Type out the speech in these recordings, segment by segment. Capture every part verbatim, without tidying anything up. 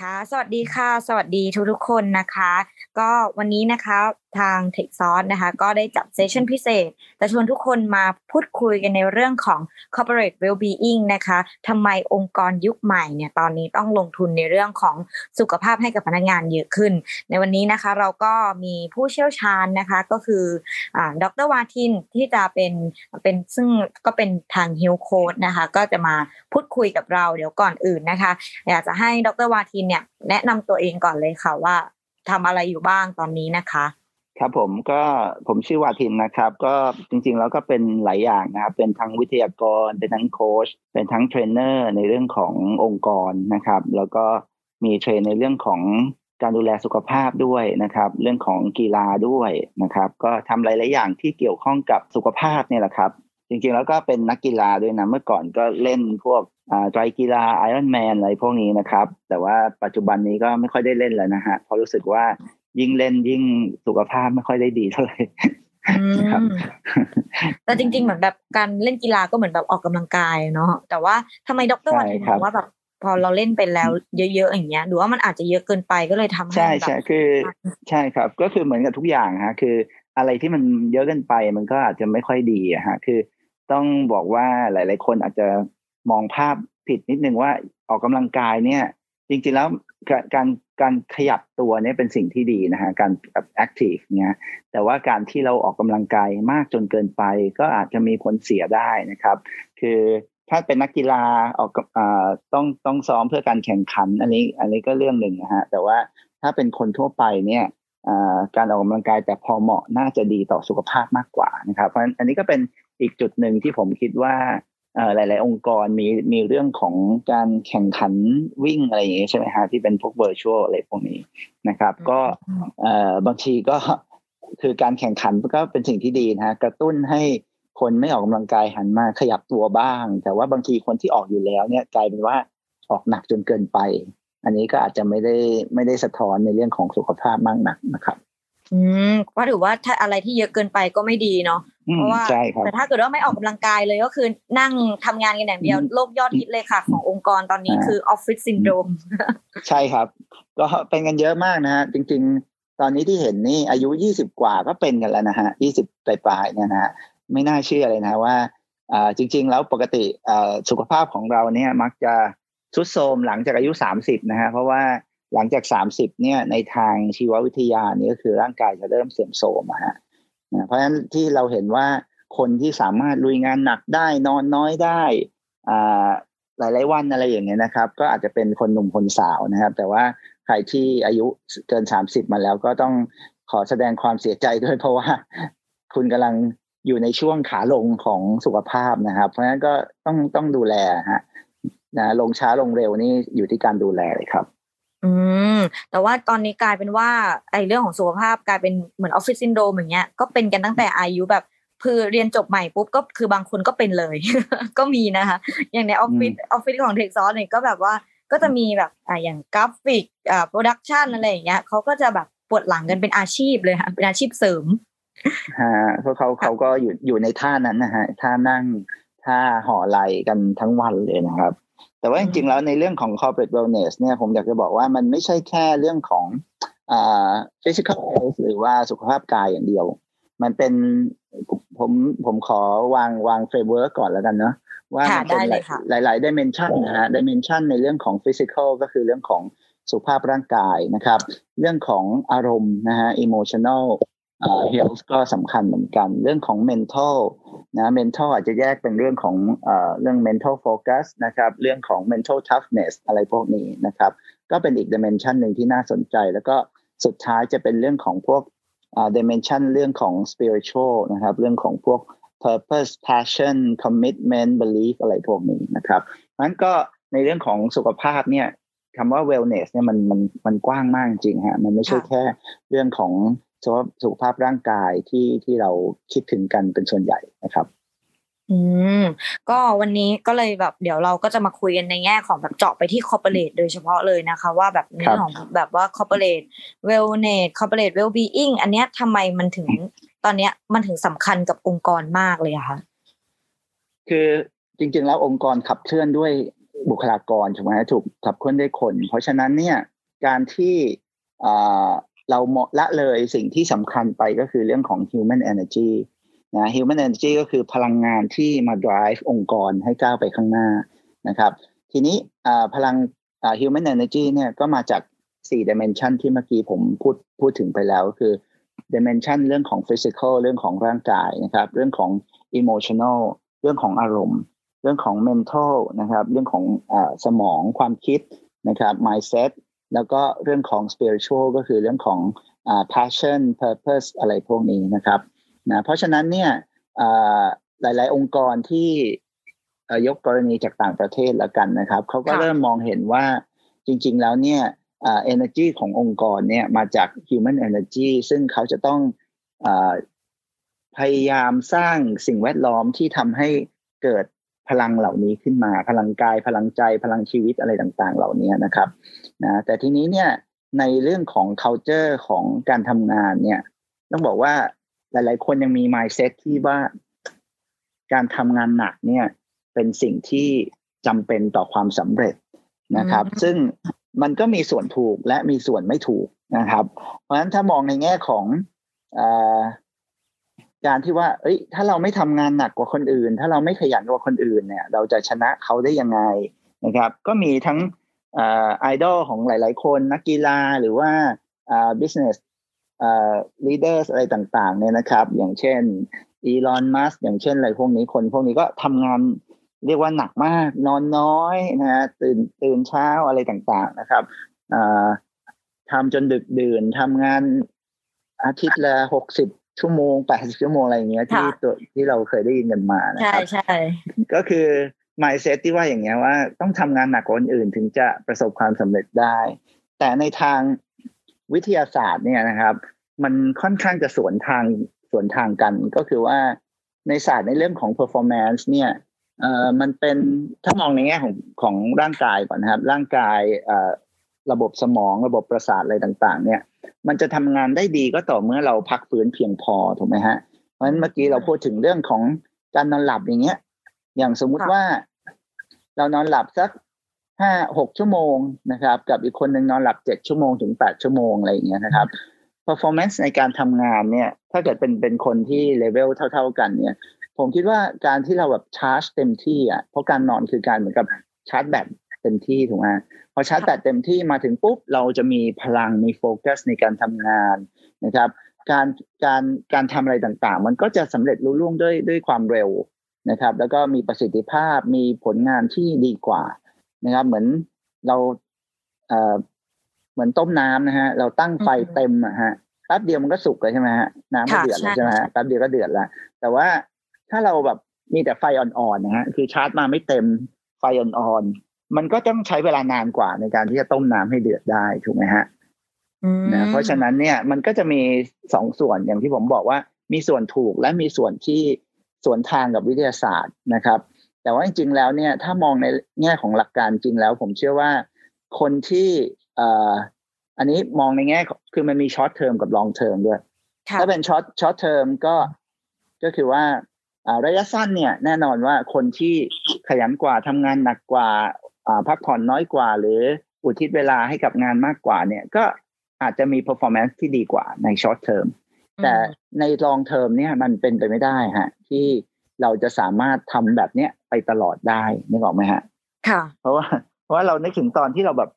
ค่ะสวัสดีค่ะสวัสดีทุกๆคนนะคะก็วันนี้นะคะทาง Tech Source นะคะก็ได้จัดเซสชั่นพิเศษจะชวนทุกคนมาพูดคุยกันในเรื่องของ Corporate Wellbeing นะคะทำไมองค์กรยุคใหม่เนี่ยตอนนี้ต้องลงทุนในเรื่องของสุขภาพให้กับพนักงานเยอะขึ้นในวันนี้นะคะเราก็มีผู้เชี่ยวชาญนะคะก็คืออ่าดร.วาทินที่จะเป็นเป็นซึ่งก็เป็นทาง Health Coach นะคะก็จะมาพูดคุยกับเราเดี๋ยวก่อนอื่นนะคะอยากจะให้ดร.วาทินเนี่ยแนะนำตัวเองก่อนเลยค่ะว่าทำอะไรอยู่บ้างตอนนี้นะคะครับผมก็ผมชื่อวาทินนะครับก็จริงๆแล้วก็เป็นหลายอย่างนะครับเป็นทั้งวิทยากรเป็นทั้งโค้ชเป็นทั้งเทรนเนอร์ในเรื่องขององค์กรนะครับแล้วก็มีเทรนในเรื่องของการดูแลสุขภาพด้วยนะครับเรื่องของกีฬาด้วยนะครับก็ทำหลายๆอย่างที่เกี่ยวข้องกับสุขภาพเนี่ยแหละครับจริงๆแล้วก็เป็นนักกีฬาด้วยนะเมื่อก่อนก็เล่นพวกอ่าไตรกีฬาไอรอนแมนอะไรพวกนี้นะครับแต่ว่าปัจจุบันนี้ก็ไม่ค่อยได้เล่นแล้วนะฮะเพราะรู้สึกว่ายิ่งเล่นยิ่งสุขภาพไม่ค่อยได้ดีเท่าไหร่ครับแต่จริงๆเหมือนแบบการเล่นกีฬาก็เหมือนแบบออกกำลังกายเนาะแต่ว่าทำไมดร.วันถึงบอกว่าแบบพอเราเล่นไปแล้วเยอะๆอย่างเงี้ยดูว่ามันอาจจะเยอะเกินไปก็เลยทำให้แบบใช่ๆคือใช่ครับก็คือเหมือนกับทุกอย่างฮะคืออะไรที่มันเยอะเกินไปมันก็อาจจะไม่ค่อยดีฮะคือต้องบอกว่าหลายๆคนอาจจะมองภาพผิดนิดนึงว่าออกกำลังกายเนี่ยจริงๆแล้วการการขยับตัวเนี่ยเป็นสิ่งที่ดีนะฮะการแบบแอคทีฟเนี่ยแต่ว่าการที่เราออกกำลังกายมากจนเกินไปก็อาจจะมีผลเสียได้นะครับคือถ้าเป็นนักกีฬาออกอ่าต้องต้องซ้อมเพื่อการแข่งขันอันนี้อันนี้ก็เรื่องหนึ่งนะฮะแต่ว่าถ้าเป็นคนทั่วไปเนี่ยอ่าการออกกำลังกายแต่พอเหมาะน่าจะดีต่อสุขภาพมากกว่านะครับเพราะฉะนั้นอันนี้ก็เป็นอีกจุดนึงที่ผมคิดว่าหลายๆองค์กรมีมีเรื่องของการแข่งขันวิ่งอะไรอย่างเงี้ยใช่ไหมฮะที่เป็นพวก virtual อะไรพวกนี้นะครับก็บางทีก็คือการแข่งขันก็เป็นสิ่งที่ดีนะฮะกระตุ้นให้คนไม่ออกกำลังกายหันมาขยับตัวบ้างแต่ว่าบางทีคนที่ออกอยู่แล้วเนี่ยกลายเป็นว่าออกหนักจนเกินไปอันนี้ก็อาจจะไม่ได้ไม่ได้สะท้อนในเรื่องของสุขภาพมากนักนะครับอืมก็ถือว่าถ้าอะไรที่เยอะเกินไปก็ไม่ดีเนาะเพราะว่าแต่ถ้าเกิดว่าไม่ออกกำลังกายเลยก็คือนั่งทำงานกันอย่างเดียวโรคยอดฮิตเลยค่ะขององค์กรตอนนี้คือออฟฟิศซินโดรมใช่ครับก็เป็นกันเยอะมากนะฮะจริงๆตอนนี้ที่เห็นนี่อายุยี่สิบกว่าก็เป็นกันแล้วนะฮะยี่สิบปลายๆเนี่ยนะฮะไม่น่าเชื่อเลยนะว่าอ่าจริงๆแล้วปกติอ่าสุขภาพของเราเนี่ยมักจะทรุดโทรมหลังจากอายุสามสิบนะฮะเพราะว่าหลังจากสามสิบเนี่ยในทางชีววิทยานี่ก็คือร่างกายจะเริ่มเสื่อมโทรมฮะนะเพราะฉะนั้นที่เราเห็นว่าคนที่สามารถลุยงานหนักได้นอนน้อยได้อ่าหลายๆวันอะไรอย่างเงี้ยนะครับก็อาจจะเป็นคนหนุ่มคนสาวนะครับแต่ว่าใครที่อายุเกินสามสิบมาแล้วก็ต้องขอแสดงความเสียใจด้วยเพราะว่าคุณกำลังอยู่ในช่วงขาลงของสุขภาพนะครับเพราะฉะนั้นก็ต้องต้องดูแลฮะนะลงช้าลงเร็วนี่อยู่ที่การดูแลเลยครับอืมแต่ว่าตอนนี้กลายเป็นว่าไอ้เรื่องของสุขภาพกลายเป็นเหมือนออฟฟิศซินโดรมอย่างเงี้ยก็เป็นกันตั้งแต่อายุแบบคือเรียนจบใหม่ปุ๊บก็คือบางคนก็เป็นเลย ก็มีนะคะอย่างในออฟฟิศออฟฟิศของ Tech Source เนี่ยก็แบบว่าก็จะมีแบบอ่าอย่างกราฟิกอ่าโปรดักชันอะไรอย่างเงี้ยเขาก็จะแบบปวดหลังกันเป็นอาชีพเลยค่ะเป็นอาชีพเสริมฮะเพราะเขาเขาก็อยู่อยู่ในท่านั้นนะฮะท่านั่งท่าห่อไหล่กันทั้งวันเลยนะครับแต่ว่าจริงๆแล้วในเรื่องของ corporate wellness เนี่ยผมอยากจะบอกว่ามันไม่ใช่แค่เรื่องของอ่า physical health หรือว่าสุขภาพกายอย่างเดียวมันเป็นผมผมขอวางวาง framework ก่อนแล้วกันเนาะว่ามันเป็นหลายๆ dimension นะฮะ dimension ในเรื่องของ physical ก็คือเรื่องของสุขภาพร่างกายนะครับเรื่องของอารมณ์นะฮะ emotional uh, health ก็สำคัญเหมือนกันเรื่องของ mentalนะ mental อาจจะแยกเป็นเรื่องของเอ่อเรื่อง mental focus นะครับเรื่องของ mental toughness อะไรพวกนี้นะครับก็เป็นอีก dimension นึงที่น่าสนใจแล้วก็สุดท้ายจะเป็นเรื่องของพวกอ่า dimension เรื่องของ spiritual นะครับเรื่องของพวก purpose passion commitment belief อะไรพวกนี้นะครับงั้นก็ในเรื่องของสุขภาพเนี่ยคำว่า wellness เนี่ยมันมันมันกว้างมากจริงฮะมันไม่ใช่แค่เรื่องของสุขภาพร่างกายที่ที่เราคิดถึงกันเป็นส่วนใหญ่นะครับอืมก็วันนี้ก็เลยแบบเดี๋ยวเราก็จะมาคุยกันในแง่ของแบบเจาะไปที่ corporate โดยเฉพาะเลยนะคะว่าแบบเรื่องของแบบว่า corporate wellness corporate wellbeing อันเนี้ยทำไมมันถึง ตอนเนี้ยมันถึงสำคัญกับองค์กรมากเลยอะค่ะคือจริงๆแล้วองค์กรขับเคลื่อนด้วยบุคลากรถูกไหมถูกขับเคลื่อนด้วยคนเพราะฉะนั้นเนี่ยการที่เราเหมาะละเลยสิ่งที่สำคัญไปก็คือเรื่องของ human energy นะ human energy ก็คือพลังงานที่มา drive องค์กรให้ก้าวไปข้างหน้านะครับทีนี้พลัง human energy เนี่ยก็มาจากสี่ dimension ที่เมื่อกี้ผมพูดพูดถึงไปแล้วคือ dimension เรื่องของ physical เรื่องของร่างกายนะครับเรื่องของ emotional เรื่องของอารมณ์เรื่องของ mental นะครับเรื่องของสมองความคิดนะครับ mindsetแล้วก็เรื่องของ spiritual ก็คือเรื่องของอ่า passion purpose อะไรพวกนี้นะครับนะเพราะฉะนั้นเนี่ยหลายๆองค์กรที่ยกกรณีจากต่างประเทศละกันนะครับเขาก็เริ่มมองเห็นว่าจริงๆแล้วเนี่ยอ่า energy ขององค์กรเนี่ยมาจาก human energy ซึ่งเขาจะต้องอ่าพยายามสร้างสิ่งแวดล้อมที่ทำให้เกิดพลังเหล่านี้ขึ้นมาพลังกายพลังใจพลังชีวิตอะไรต่างๆเหล่านี้นะครับนะแต่ทีนี้เนี่ยในเรื่องของ culture ของการทำงานเนี่ยต้องบอกว่าหลายๆคนยังมี mindset ที่ว่าการทำงานหนักเนี่ยเป็นสิ่งที่จำเป็นต่อความสำเร็จนะครับ mm-hmm. ซึ่งมันก็มีส่วนถูกและมีส่วนไม่ถูกนะครับเพราะฉะนั้นถ้ามองในแง่ของเอ่อการที่ว่าเอ้ยถ้าเราไม่ทำงานหนักกว่าคนอื่นถ้าเราไม่ขยันกว่าคนอื่นเนี่ยเราจะชนะเขาได้ยังไงนะครับก็มีทั้งเอ่อไอดอลของหลายๆคนนักกีฬาหรือว่าเอ่อ business เอ่อ leaders อะไรต่างๆเนี่ยนะครับอย่างเช่นอีลอนมัสก์อย่างเช่นอะไรพวกนี้คนพวกนี้ก็ทำงานเรียกว่าหนักมากนอนน้อยนะฮะตื่นตื่นเช้าอะไรต่างๆนะครับเอ่อทำจนดึกดื่นทำงานอาทิตย์ละหกสิบชั่วโมงแปดสิบชั่วโมงอะไรอย่างเงี้ยที่ตัวที่เราเคยได้ยินกันมานะครับใช่ๆก็คือ mindset ที่ว่าอย่างเงี้ยว่าต้องทำงานหนักกว่าคนอื่นถึงจะประสบความสำเร็จได้แต่ในทางวิทยาศาสตร์เนี่ยนะครับมันค่อนข้างจะสวนทางสวนทางกันก็คือว่าในศาสตร์ในเรื่องของ performance เนี่ยเอ่อมันเป็นถ้ามองในแง่ของของร่างกายก่อนนะครับร่างกายเอ่อระบบสมองระบบประสาทอะไรต่างๆเนี่ยมันจะทำงานได้ดีก็ต่อเมื่อเราพักฟื้นเพียงพอถูกไหมฮะเพราะฉะนั้นเมื่อกี้เราพูดถึงเรื่องของการนอนหลับอย่างเงี้ยอย่างสมมุติว่าเรานอนหลับสักห้าหกชั่วโมงนะครับกับอีกคนหนึ่งนอนหลับเจ็ดชั่วโมงถึงแปดชั่วโมงอะไรอย่างเงี้ยนะครับ performance ในการทำงานเนี่ยถ้าเกิดเป็นเป็นคนที่เลเวลเท่าๆกันเนี่ยผมคิดว่าการที่เราแบบชาร์จเต็มที่อ่ะเพราะการนอนคือการเหมือนกับชาร์จแบตเต็มที่ถูกไหมพอชาร์จแบตเต็มที่มาถึงปุ๊บเราจะมีพลังมีโฟกัสในการทำงานนะครับการการการทำอะไรต่างๆมันก็จะสำเร็จรุ่งรุ่งด้วยด้วยความเร็วนะครับแล้วก็มีประสิทธิภาพมีผลงานที่ดีกว่านะครับเหมือนเราเอ่อเหมือนต้มน้ำนะฮะเราตั้งไฟเต็มนะฮะแป๊บเดียวมันก็สุกเลยใช่ไหมฮะน้ำมันเดือดเลยใช่ไหมฮะแป๊บเดียวก็เดือดละแต่ว่าถ้าเราแบบมีแต่ไฟอ่อนๆนะฮะคือชาร์จมาไม่เต็มไฟอ่อนๆมันก็ต้องใช้เวลานานกว่าในการที่จะต้มน้ำให้เดือดได้ถูกไหมฮะนะเพราะฉะนั้นเนี่ยมันก็จะมีสองส่วนอย่างที่ผมบอกว่ามีส่วนถูกและมีส่วนที่สวนทางกับวิทยาศาสตร์นะครับแต่ว่าจริงๆแล้วเนี่ยถ้ามองในแง่ของหลักการจริงแล้วผมเชื่อว่าคนที่เอ่ออันนี้มองในแง่คือมันมีช็อตเทอมกับลองเทอมด้วยถ้าเป็นช็อตช็อตเทอมก็ก็คือว่าระยะสั้นเนี่ยแน่นอนว่าคนที่ขยันกว่าทำงานหนักกว่าพักผ่อนน้อยกว่าหรืออุทิศเวลาให้กับงานมากกว่าเนี่ยก็อาจจะมี performance ที่ดีกว่าใน short term แต่ใน long term เนี่ยมันเป็นไปไม่ได้ฮะที่เราจะสามารถทำแบบเนี้ยไปตลอดได้นึกออกไหมฮะค่ะเพราะว่าเพราะว่าเรานึกถึงตอนที่เราแบบ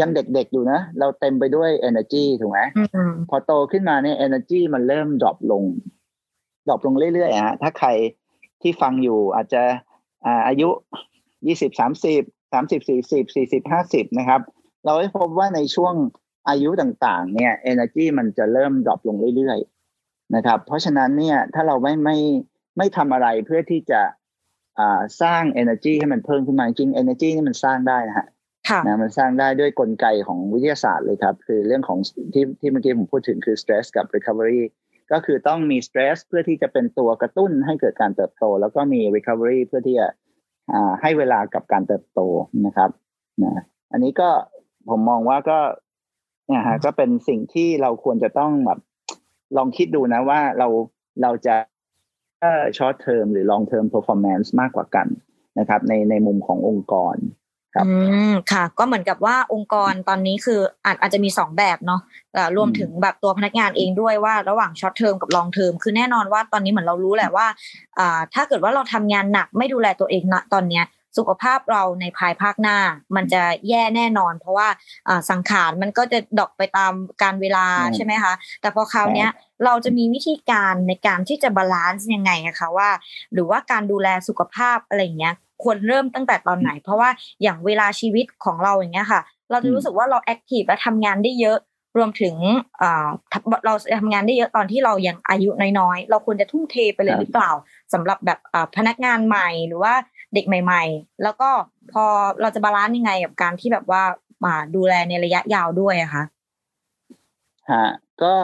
ยังเด็กๆอยู่นะเราเต็มไปด้วย energy ถูกไหมพอโตขึ้นมาเนี่ย energy มันเริ่ม drop ลง drop ลงเรื่อยๆฮะถ้าใครที่ฟังอยู่อาจจะอายุยี่สิบสามสิบสามสิบ สี่สิบ สี่สิบ ห้าสิบนะครับเราได้พบว่าในช่วงอายุต่างๆเนี่ย energy มันจะเริ่มดรอปลงเรื่อยๆนะครับเพราะฉะนั้นเนี่ยถ้าเราไม่ไม่ไม่ทำอะไรเพื่อที่จะอ่าสร้าง energy ให้มันเพิ่มขึ้นมาจริง energy นี่มันสร้างได้นะฮะนะมันสร้างได้ด้วยกลไกของวิทยาศาสตร์เลยครับคือเรื่องของที่ที่เมื่อกี้ผมพูดถึงคือ stress กับ recovery ก็คือต้องมี stress เพื่อที่จะเป็นตัวกระตุ้นให้เกิดการเติบโตแล้วก็มี recovery เพื่อที่จะให้เวลากับการเติบโตนะครับนะอันนี้ก็ผมมองว่าก็เนี่ยฮะก็เป็นสิ่งที่เราควรจะต้องแบบลองคิดดูนะว่าเรา เราจะช็อตเทอมหรือลองเทอมเพอร์ฟอร์แมนซ์มากกว่ากันนะครับในในมุมขององค์กรครับอืมค่ะก็เหมือนกับว่าองค์กรตอนนี้คืออาจอาจจะมีสองแบบเนาะรวมถึงแบบตัวพนักงานเองด้วยว่าระหว่างช็อตเทอมกับลองเทอมคือแน่นอนว่าตอนนี้เหมือนเรารู้แหละว่าอ่าถ้าเกิดว่าเราทำงานหนักไม่ดูแลตัวเองนะตอนเนี้ยสุขภาพเราในภายภาคหน้ามันจะแย่แน่นอนเพราะว่าสังขารมันก็จะดรอปไปตามกาลเวลาใช่ไหมคะแต่พอคราวเนี้ยเราจะมีวิธีการในการที่จะบาลานซ์ยังไงนะคะว่าหรือว่าการดูแลสุขภาพอะไรอย่างเงี้ยควรเริ่มตั้งแต่ตอนไหนเพราะว่าอย่างเวลาชีวิตของเราอย่างเงี้ยค่ะเราจะรู้สึกว่าเราแอคทีฟและทำงานได้เยอะรวมถึงเราทำงานได้เยอะตอนที่เรายังอายุน้อยๆเราควรจะทุ่มเทไปเลยหรือเปล่าสำหรับแบบพนักงานใหม่หรือว่าเด็กใหม่ๆแล้วก็พอเราจะบาลานซ์ยังไงกับการที่แบบว่ามาดูแลในระยะยาวด้วยอะคะฮะก็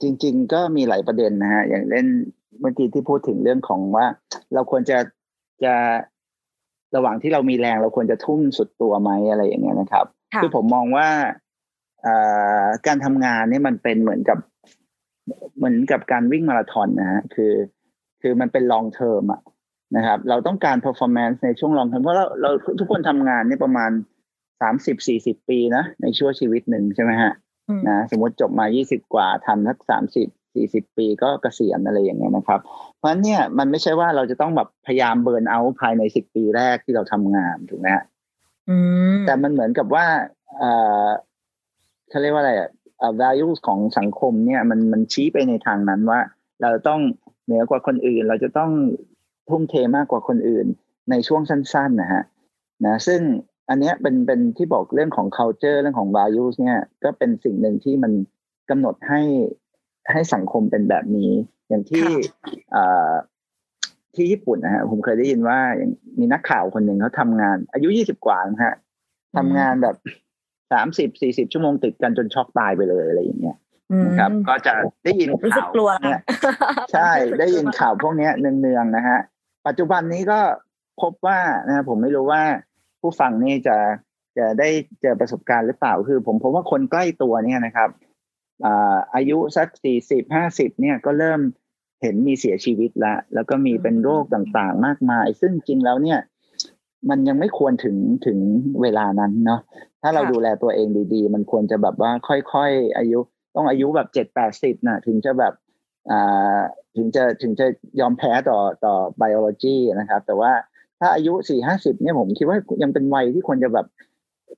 จริงๆก็มีหลายประเด็นนะฮะอย่างเล่นเมื่อกี้ที่พูดถึงเรื่องของว่าเราควรจะจะระหว่างที่เรามีแรงเราควรจะทุ่มสุดตัวไหมอะไรอย่างเงี้ยนะครับคือผมมองว่าการทำงานนี่มันเป็นเหมือนกับเหมือนกับการวิ่งมาราธอนนะฮะคือคือมันเป็น long term อะนะครับเราต้องการ performance ในช่วง long term เพราะเราเราทุกคนทำงานนี่ประมาณ สามสิบถึงสี่สิบ ปีนะในช่วงชีวิตหนึ่งใช่ไหมฮะนะสมมติจบมายี่สิบกว่าทำสักสามสิบถึงสี่สิบ ปีก็เกษียณอะไรอย่างเงี้ยนะครับเพราะเนี่ยมันไม่ใช่ว่าเราจะต้องแบบพยายามเบิร์นเอาท์ภายในสิบปีแรกที่เราทำงานถูกไหมฮะแต่มันเหมือนกับว่าเอ่อเขาเรียกว่าอะไรอ่ะ values ของสังคมเนี่ยมันมันชี้ไปในทางนั้นว่าเราต้องเหนือกว่าคนอื่นเราจะต้องทุ่มเทมากกว่าคนอื่นในช่วงสั้นๆนะฮะนะซึ่งอันเนี้ยเป็นเป็นที่บอกเรื่องของ culture เรื่องของ values เนี่ยก็เป็นสิ่งหนึ่งที่มันกำหนดให้ให้สังคมเป็นแบบนี้อย่างที่ที่ญี่ปุ่นนะฮะผมเคยได้ยินว่ามีนักข่าวคนหนึ่งเขาทำงานอายุยี่สิบกว่านะฮะทำงานแบบสามสิบถึงสี่สิบ ชั่วโมงติดกันจนช็อกตายไปเลยอะไรอย่างเงี้ยนะครับก็จะได้ยินข่าวเนี่ยใช่ได้ยินข่าวพวกนี้เนืองๆนะฮะปัจจุบันนี้ก็พบว่านะผมไม่รู้ว่าผู้ฟังนี่จะจะได้เจอประสบการณ์หรือเปล่าคือผมผมว่าคนใกล้ตัวเนี่ยนะครับอ่าอายุสักสี่สิบ ห้าสิบเนี่ยก็เริ่มเห็นมีเสียชีวิตละแล้วก็มีเป็นโรคต่างๆมากมายซึ่งจริงแล้วเนี่ยมันยังไม่ควรถึงถึงเวลานั้นเนาะถ้าเราดูแลตัวเองดีๆมันควรจะแบบว่าค่อยๆอายุต้องอายุแบบเจ็ดแปดสิบนะถึงจะแบบอ่าถึงจะถึงจะยอมแพ้ต่อต่อไบโอโลจีนะครับแต่ว่าถ้าอายุสี่ห้าสิบเนี่ยผมคิดว่ายังเป็นวัยที่ควรจะแบบ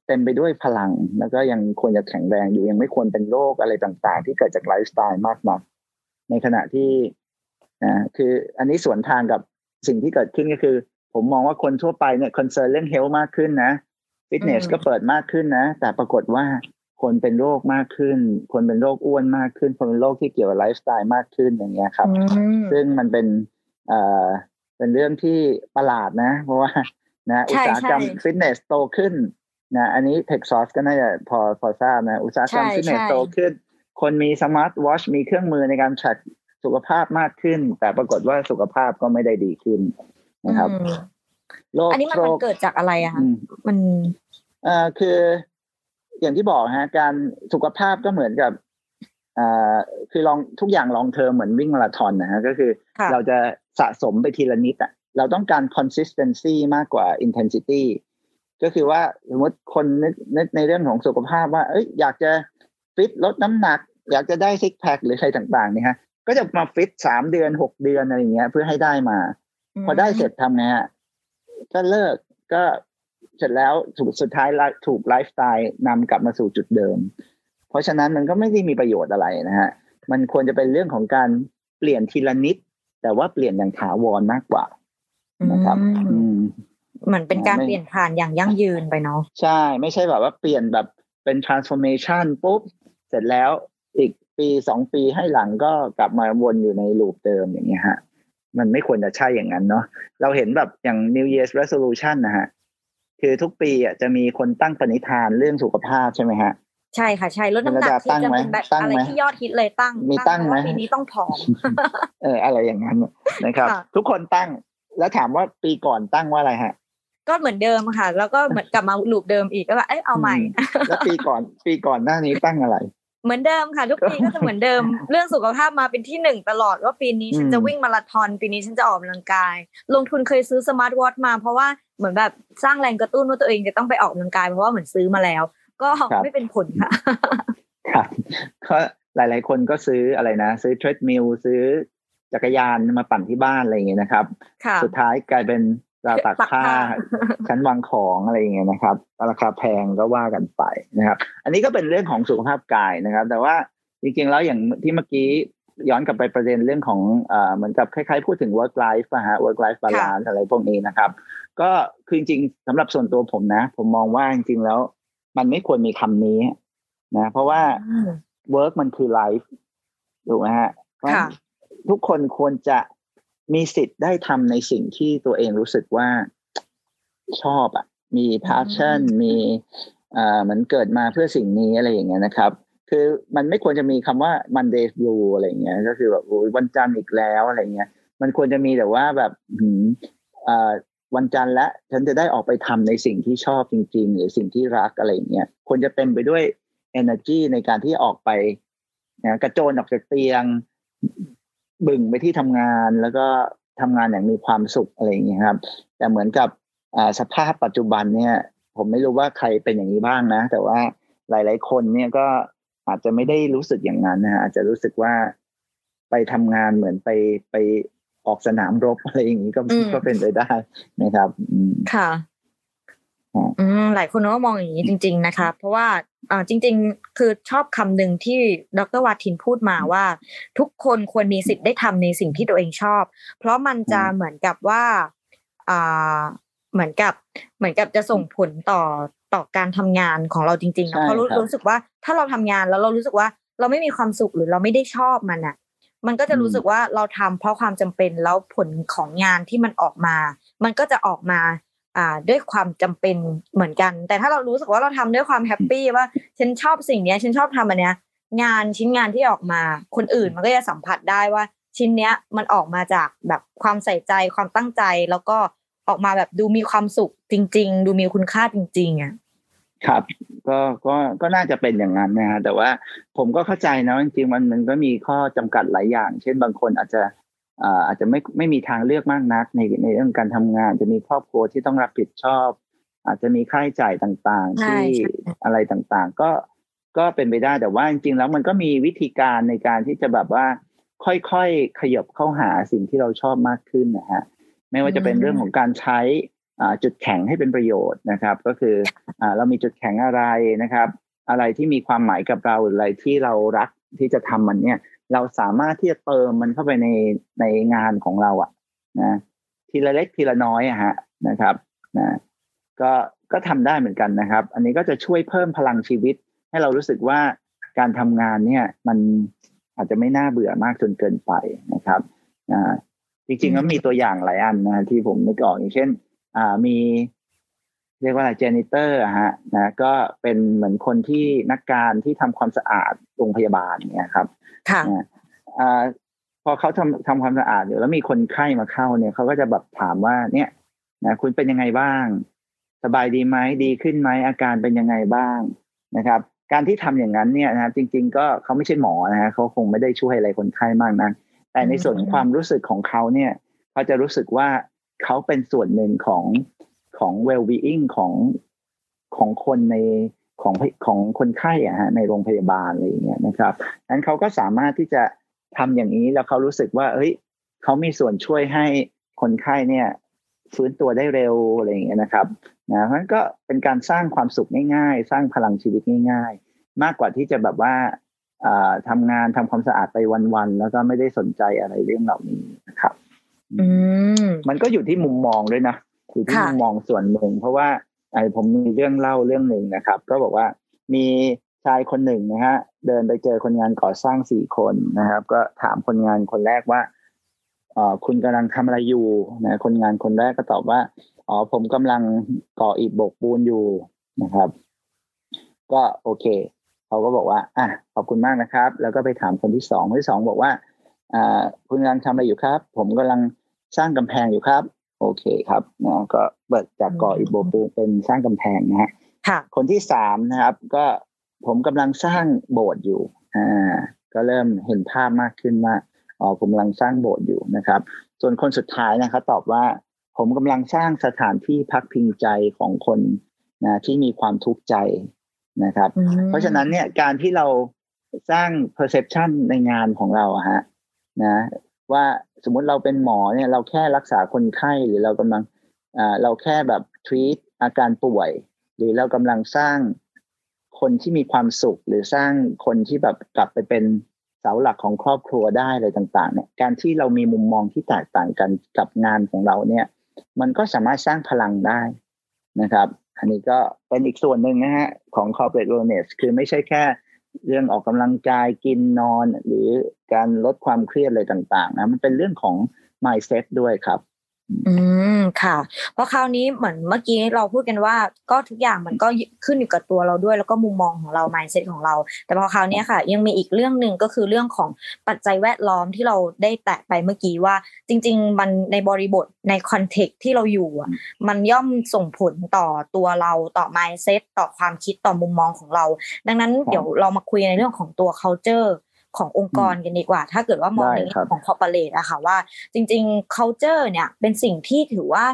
เต็มไปด้วยพลังแล้วก็ยังควรจะแข็งแรงอยู่ยังไม่ควรเป็นโรคอะไรต่างๆที่เกิดจากไลฟ์สไตล์มากนักในขณะที่อ่าคืออันนี้สวนทางกับสิ่งที่เกิดขึ้นก็คือผมมองว่าคนทั่วไปเนี่ยคอนเซิร์นเรื่องเฮลท์มากขึ้นนะฟิตเนสก็เปิดมากขึ้นนะแต่ปรากฏว่าคนเป็นโรคมากขึ้นคนเป็นโรคอ้วนมากขึ้นคนเป็นโรคที่เกี่ยวกับไลฟ์สไตล์มากขึ้นอย่างเงี้ยครับซึ่งมันเป็นเอ่อเป็นเรื่องที่ประหลาดนะเพราะว่านะอุตสาหกรรมฟิตเนสโตขึ้นนะอันนี้ Tech Source ก็น่าจะพอพอทราบนะอุตสาหกรรมฟิตเนสโตขึ้นคนมีสมาร์ทวอทช์มีเครื่องมือในการแทร็กสุขภาพมากขึ้นแต่ปรากฏว่าสุขภาพก็ไม่ได้ดีขึ้นนะครับอันนี้มันเกิดจากอะไรอะคะมันเอ่อคืออย่างที่บอกฮะการสุขภาพก็เหมือนกับอ่าคือลองทุกอย่างลองเทอมเหมือนวิ่งมาราธอนนะฮะก็คือเราจะสะสมไปทีละนิดอะเราต้องการ consistency มากกว่า intensity ก็คือว่าสมมติคนนึกในเรื่องของสุขภาพว่าเอ้ยอยากจะฟิตลดน้ำหนักอยากจะได้ซิกแพคหรืออะไรต่างๆนี่ฮะก็จะมาฟิตสามเดือนหกเดือนอะไรอย่างเงี้ยเพื่อให้ได้มาพอได้เสร็จทำไงฮะก็เลิกก็เสร็จแล้วสุดท้ายถูกไลฟ์สไตล์นำกลับมาสู่จุดเดิมเพราะฉะนั้นมันก็ไม่ได้มีประโยชน์อะไรนะฮะมันควรจะเป็นเรื่องของการเปลี่ยนทีละนิดแต่ว่าเปลี่ยนอย่างถาวรมากกว่านะครับเหมือนเป็นการเปลี่ยนผ่านอย่างยั่งยืนไปเนาะใช่ไม่ใช่แบบว่าเปลี่ยนแบบเป็น transformation ปุ๊บเสร็จแล้วอีกปีสองปีให้หลังก็กลับมาวนอยู่ในลูปเดิมอย่างเงี้ยฮะมันไม่ควรจะใช่อย่างนั้นเนาะเราเห็นแบบอย่าง New Year's Resolution นะฮะคือทุกปีอ่ะจะมีคนตั้งปณิธานเรื่องสุขภาพใช่ไหมฮะใช่ค่ะใช่ลดน้ำหนักที่จะเป็นแบบอะไรที่ยอดฮิตเลยตั้งมีตั้งไหมปีนี้ต้องผอมเอออะไรอย่างนั้นนะครับทุกคนตั้งแล้วถามว่าปีก่อนตั้งว่าอะไรฮะก็เหมือนเดิมค่ะแล้วก็เหมือนกลับมาลูปเดิมอีกก็แบบเอ้ยเอาใหม่แล้วปีก่อนปีก่อนหน้านี้ตั้งอะไร เหมือนเดิมค่ะทุกปีก็จะเหมือนเดิมเรื่องสุขภาพมาเป็นที่หนึ่งตลอดว่าปีนี้ฉันจะวิ่งมาราธอนปีนี้ฉันจะออกกำลังกายลงทุนเคยซื้อสมาร์ทวอทช์มาเพราะว่าเหมือนแบบสร้างแรงกระตุ้นว่าตัวเองจะต้องไปออกกำลังกายเพราะว่าเหมือนซื้อมาแล้วก็ไม่เป็นผลค่ะครับก็หลายๆคนก็ซื้ออะไรนะซื้อเทรดมิลซื้อจักรยานมาปั่นที่บ้านอะไรอย่างเงี้ยนะครับสุดท้ายกลายเป็นเราตักผ้าชั้นวางของอะไรอย่างเงี้ยนะครับราคาแพงก็ว่ากันไปนะครับอันนี้ก็เป็นเรื่องของสุขภาพกายนะครับแต่ว่าจริงๆแล้วอย่างที่เมื่อกี้ย้อนกลับไปประเด็นเรื่องของเอ่อเหมือนกับคล้ายๆพูดถึง work life นะฮะ work life balance อะไรพวกนี้นะครับก็คือจริงๆสำหรับส่วนตัวผมนะผมมองว่าจริงๆแล้วมันไม่ควรมีคำนี้นะเพราะว่า work มันคือ life ถูกไหมฮะทุกคนควรจะมีสิทธิ์ได้ทำในสิ่งที่ตัวเองรู้สึกว่าชอบอ่ะมี passion มีเอ่อเหมือนเกิดมาเพื่อสิ่งนี้อะไรอย่างเงี้ยนะครับคือมันไม่ควรจะมีคำว่า Monday Blue อะไรอย่างเงี้ยก็คือแบบวันจันทร์อีกแล้วอะไรเงี้ยมันควรจะมีแต่ว่าแบบเอ่อวันจันทร์ละฉันจะได้ออกไปทำในสิ่งที่ชอบจริงๆหรือสิ่งที่รักอะไรอย่างเงี้ยควรจะเต็มไปด้วย energy ในการที่ออกไปนะกระโจนออกจากเตียงบึ่งไปที่ทำงานแล้วก็ทำงานอย่างมีความสุขอะไรอย่างเงี้ยครับแต่เหมือนกับสภาพปัจจุบันเนี่ยผมไม่รู้ว่าใครเป็นอย่างนี้บ้างนะแต่ว่าหลายๆคนเนี่ยก็อาจจะไม่ได้รู้สึกอย่างนั้นนะฮะอาจจะรู้สึกว่าไปทำงานเหมือนไปไปออกสนามรบอะไรอย่างนี้ก็ก็เป็นไปได้นะครับค่ะอืมหลายคนก็มองอย่างนี้จริงๆนะคะเพราะว่าอ่าจริงๆคือชอบคำหนึ่งที่ดร.วาทินพูดมาว่าทุกคนควรมีสิทธิ์ได้ทำในสิ่งที่ตัวเองชอบเพราะมันจะเหมือนกับว่าอ่าเหมือนกับเหมือนกับจะส่งผลต่อต่อการทำงานของเราจริงๆนะเพราะรู้สึกว่าถ้าเราทำงานแล้วเรารู้สึกว่าเราไม่มีความสุขหรือเราไม่ได้ชอบมันอ่ะมันก็จะรู้สึกว่าเราทำเพราะความจำเป็นแล้วผลของงานที่มันออกมามันก็จะออกมาด้วยความจำเป็นเหมือนกันแต่ถ้าเรารู้สึกว่าเราทำด้วยความแฮปปี้ว่าฉันชอบสิ่งนี้ฉันชอบทำอันเนี้ยงานชิ้นงานที่ออกมาคนอื่นมันก็จะสัมผัสได้ว่าชิ้นเนี้ยมันออกมาจากแบบความใส่ใจความตั้งใจแล้วก็ออกมาแบบดูมีความสุขจริงๆดูมีคุณค่าจริงๆอ่ะครับก็ก็ก็น่าจะเป็นอย่างนั้นนะฮะแต่ว่าผมก็เข้าใจนะจริงๆมันมันก็มีข้อจำกัดหลายอย่างเช่นบางคนอาจจะอ่าอาจจะไม่ไม่มีทางเลือกมากนักในในเรื่องการทำงานจะมีครอบครัวที่ต้องรับผิดชอบอาจจะมีค่าใช้จ่ายต่างๆที่อะไรต่างๆก็ก็เป็นไปได้แต่ว่าจริงๆแล้วมันก็มีวิธีการในการที่จะแบบว่าค่อยๆขยับเข้าหาสิ่งที่เราชอบมากขึ้นนะฮะไม่ว่าจะเป็นเรื่องของการใช้อ่าจุดแข็งให้เป็นประโยชน์นะครับก็คืออ่าเรามีจุดแข็งอะไรนะครับอะไรที่มีความหมายกับเราหรืออะไรที่เรารักที่จะทำมันเนี่ยเราสามารถที่จะเติมมันเข้าไปในในงานของเราอ่ะนะทีละเล็กทีละน้อยอะฮะนะครับนะก็ก็ทำได้เหมือนกันนะครับอันนี้ก็จะช่วยเพิ่มพลังชีวิตให้เรารู้สึกว่าการทำงานเนี่ยมันอาจจะไม่น่าเบื่อมากจนเกินไปนะครับอ่าจริงๆแล้วมีตัวอย่างหลายอันนะที่ผมนึกออกอย่างเช่นอ่ามีเรียกว่าอะไรเจนิเตอร์ฮะนะก็เป็นเหมือนคนที่นักการที่ทำความสะอาดโรงพยาบาลเนี่ยครับค่ะอ่าพอเขาทำทำความสะอาดอยู่แล้วมีคนไข้มาเข้าเนี่ยเขาก็จะแบบถามว่าเนี่ยนะคุณเป็นยังไงบ้างสบายดีไหมดีขึ้นไหมอาการเป็นยังไงบ้างนะครับการที่ทำอย่างนั้นเนี่ยนะจริงๆก็เขาไม่ใช่หมอนะฮะเขาคงไม่ได้ช่วยอะไรคนไข้มากนะแต่ในส่วนความรู้สึกของเขาเนี่ยเขาจะรู้สึกว่าเขาเป็นส่วนหนึ่งของของ well-being ของของคนในของของคนไข้อะฮะในโรงพยาบาลอะไรอย่างเงี้ยนะครับนั้นเขาก็สามารถที่จะทำอย่างนี้แล้วเขารู้สึกว่าเฮ้ยเขามีส่วนช่วยให้คนไข้เนี่ยฟื้นตัวได้เร็วอะไรอย่างเงี้ยนะครับนะเพราะฉะนั้นก็เป็นการสร้างความสุขง่ายๆสร้างพลังชีวิตง่ายๆมากกว่าที่จะแบบว่าอ่าทำงานทำความสะอาดไปวันๆแล้วก็ไม่ได้สนใจอะไรเรื่องเหล่านี้นะครับอืมมันก็อยู่ที่มุมมองด้วยนะอยู่ที่มุมมองส่วนหนึ่งเพราะว่าไอผมมีเรื่องเล่าเรื่องหนึ่งนะครับก็บอกว่ามีชายคนหนึ่งนะฮะเดินไปเจอคนงานก่อสร้างสี่คนนะครับก็ถามคนงานคนแรกว่าเอ่อคุณกำลังทำอะไรอยู่นะคนงานคนแรกก็ตอบว่าอ๋อผมกำลังก่ออิฐโบกปูนอยู่นะครับก็โอเคเขาก็บอกว่าอ่ะขอบคุณมากนะครับแล้วก็ไปถามคนที่สองคนที่สองบอกว่าอ่าคุณกำลังทำอะไรอยู่ครับผมกำลังสร้างกำแพงอยู่ครับโอเคครับนะก็เปิดจากก่ออิฐโบกปูนเป็นสร้างกำแพงนะฮะคนที่สามนะครับก็ ผมกำลังสร้างโบสถ์อยู่อ่าก็เริ่มเห็นภาพมากขึ้นว่าอ๋อผมกำลังสร้างโบสถ์อยู่นะครับส่วนคนสุดท้ายนะครับตอบว่าผมกำลังสร้างสถานที่พักพิงใจของคนนะที่มีความทุกข์ใจนะครับ mm-hmm. เพราะฉะนั้นเนี่ยการที่เราสร้าง perception ในงานของเราฮะนะว่าสมมติเราเป็นหมอเนี่ยเราแค่รักษาคนไข้หรือเรากำลังอ่าเราแค่แบบ treat อาการป่วยหรือเรากำลังสร้างคนที่มีความสุขหรือสร้างคนที่แบบกลับไปเป็นเสาหลักของครอบครัวได้อะไรต่างๆเนี่ยการที่เรามีมุมมองที่แตกต่างกันกับงานของเราเนี่ยมันก็สามารถสร้างพลังได้นะครับอันนี้ก็เป็นอีกส่วนหนึ่งนะฮะของ corporate wellness คือไม่ใช่แค่เรื่องออกกำลังกายกินนอนหรือการลดความเครียดอะไรต่างๆนะมันเป็นเรื่องของ mindset ด้วยครับอืมค่ะเพราะคราวนี้เหมือนเมื่อกี้เราพูดกันว่าก็ทุกอย่างมันก็ขึ้นอยู่กับตัวเราด้วยแล้วก็มุมมองของเรา mindset ของเราแต่พอคราวนี้ค่ะยังมีอีกเรื่องนึงก็คือเรื่องของปัจจัยแวดล้อมที่เราได้แตะไปเมื่อกี้ว่าจริงๆมันในบริบทใน context ที่เราอยู่อ่ะมันย่อมส่งผลต่อตัวเราต่อ mindset ต่อความคิดต่อมุมมองของเราดังนั้นเดี๋ยวเรามาคุยในเรื่องของตัว cultureขององค์กรกันดีกว่าถ้าเกิดว่ามองในเรื่องของ corporate อะค่ะว่าจริงๆ culture เนี่ยเป็นสิ่งที่ถือว่า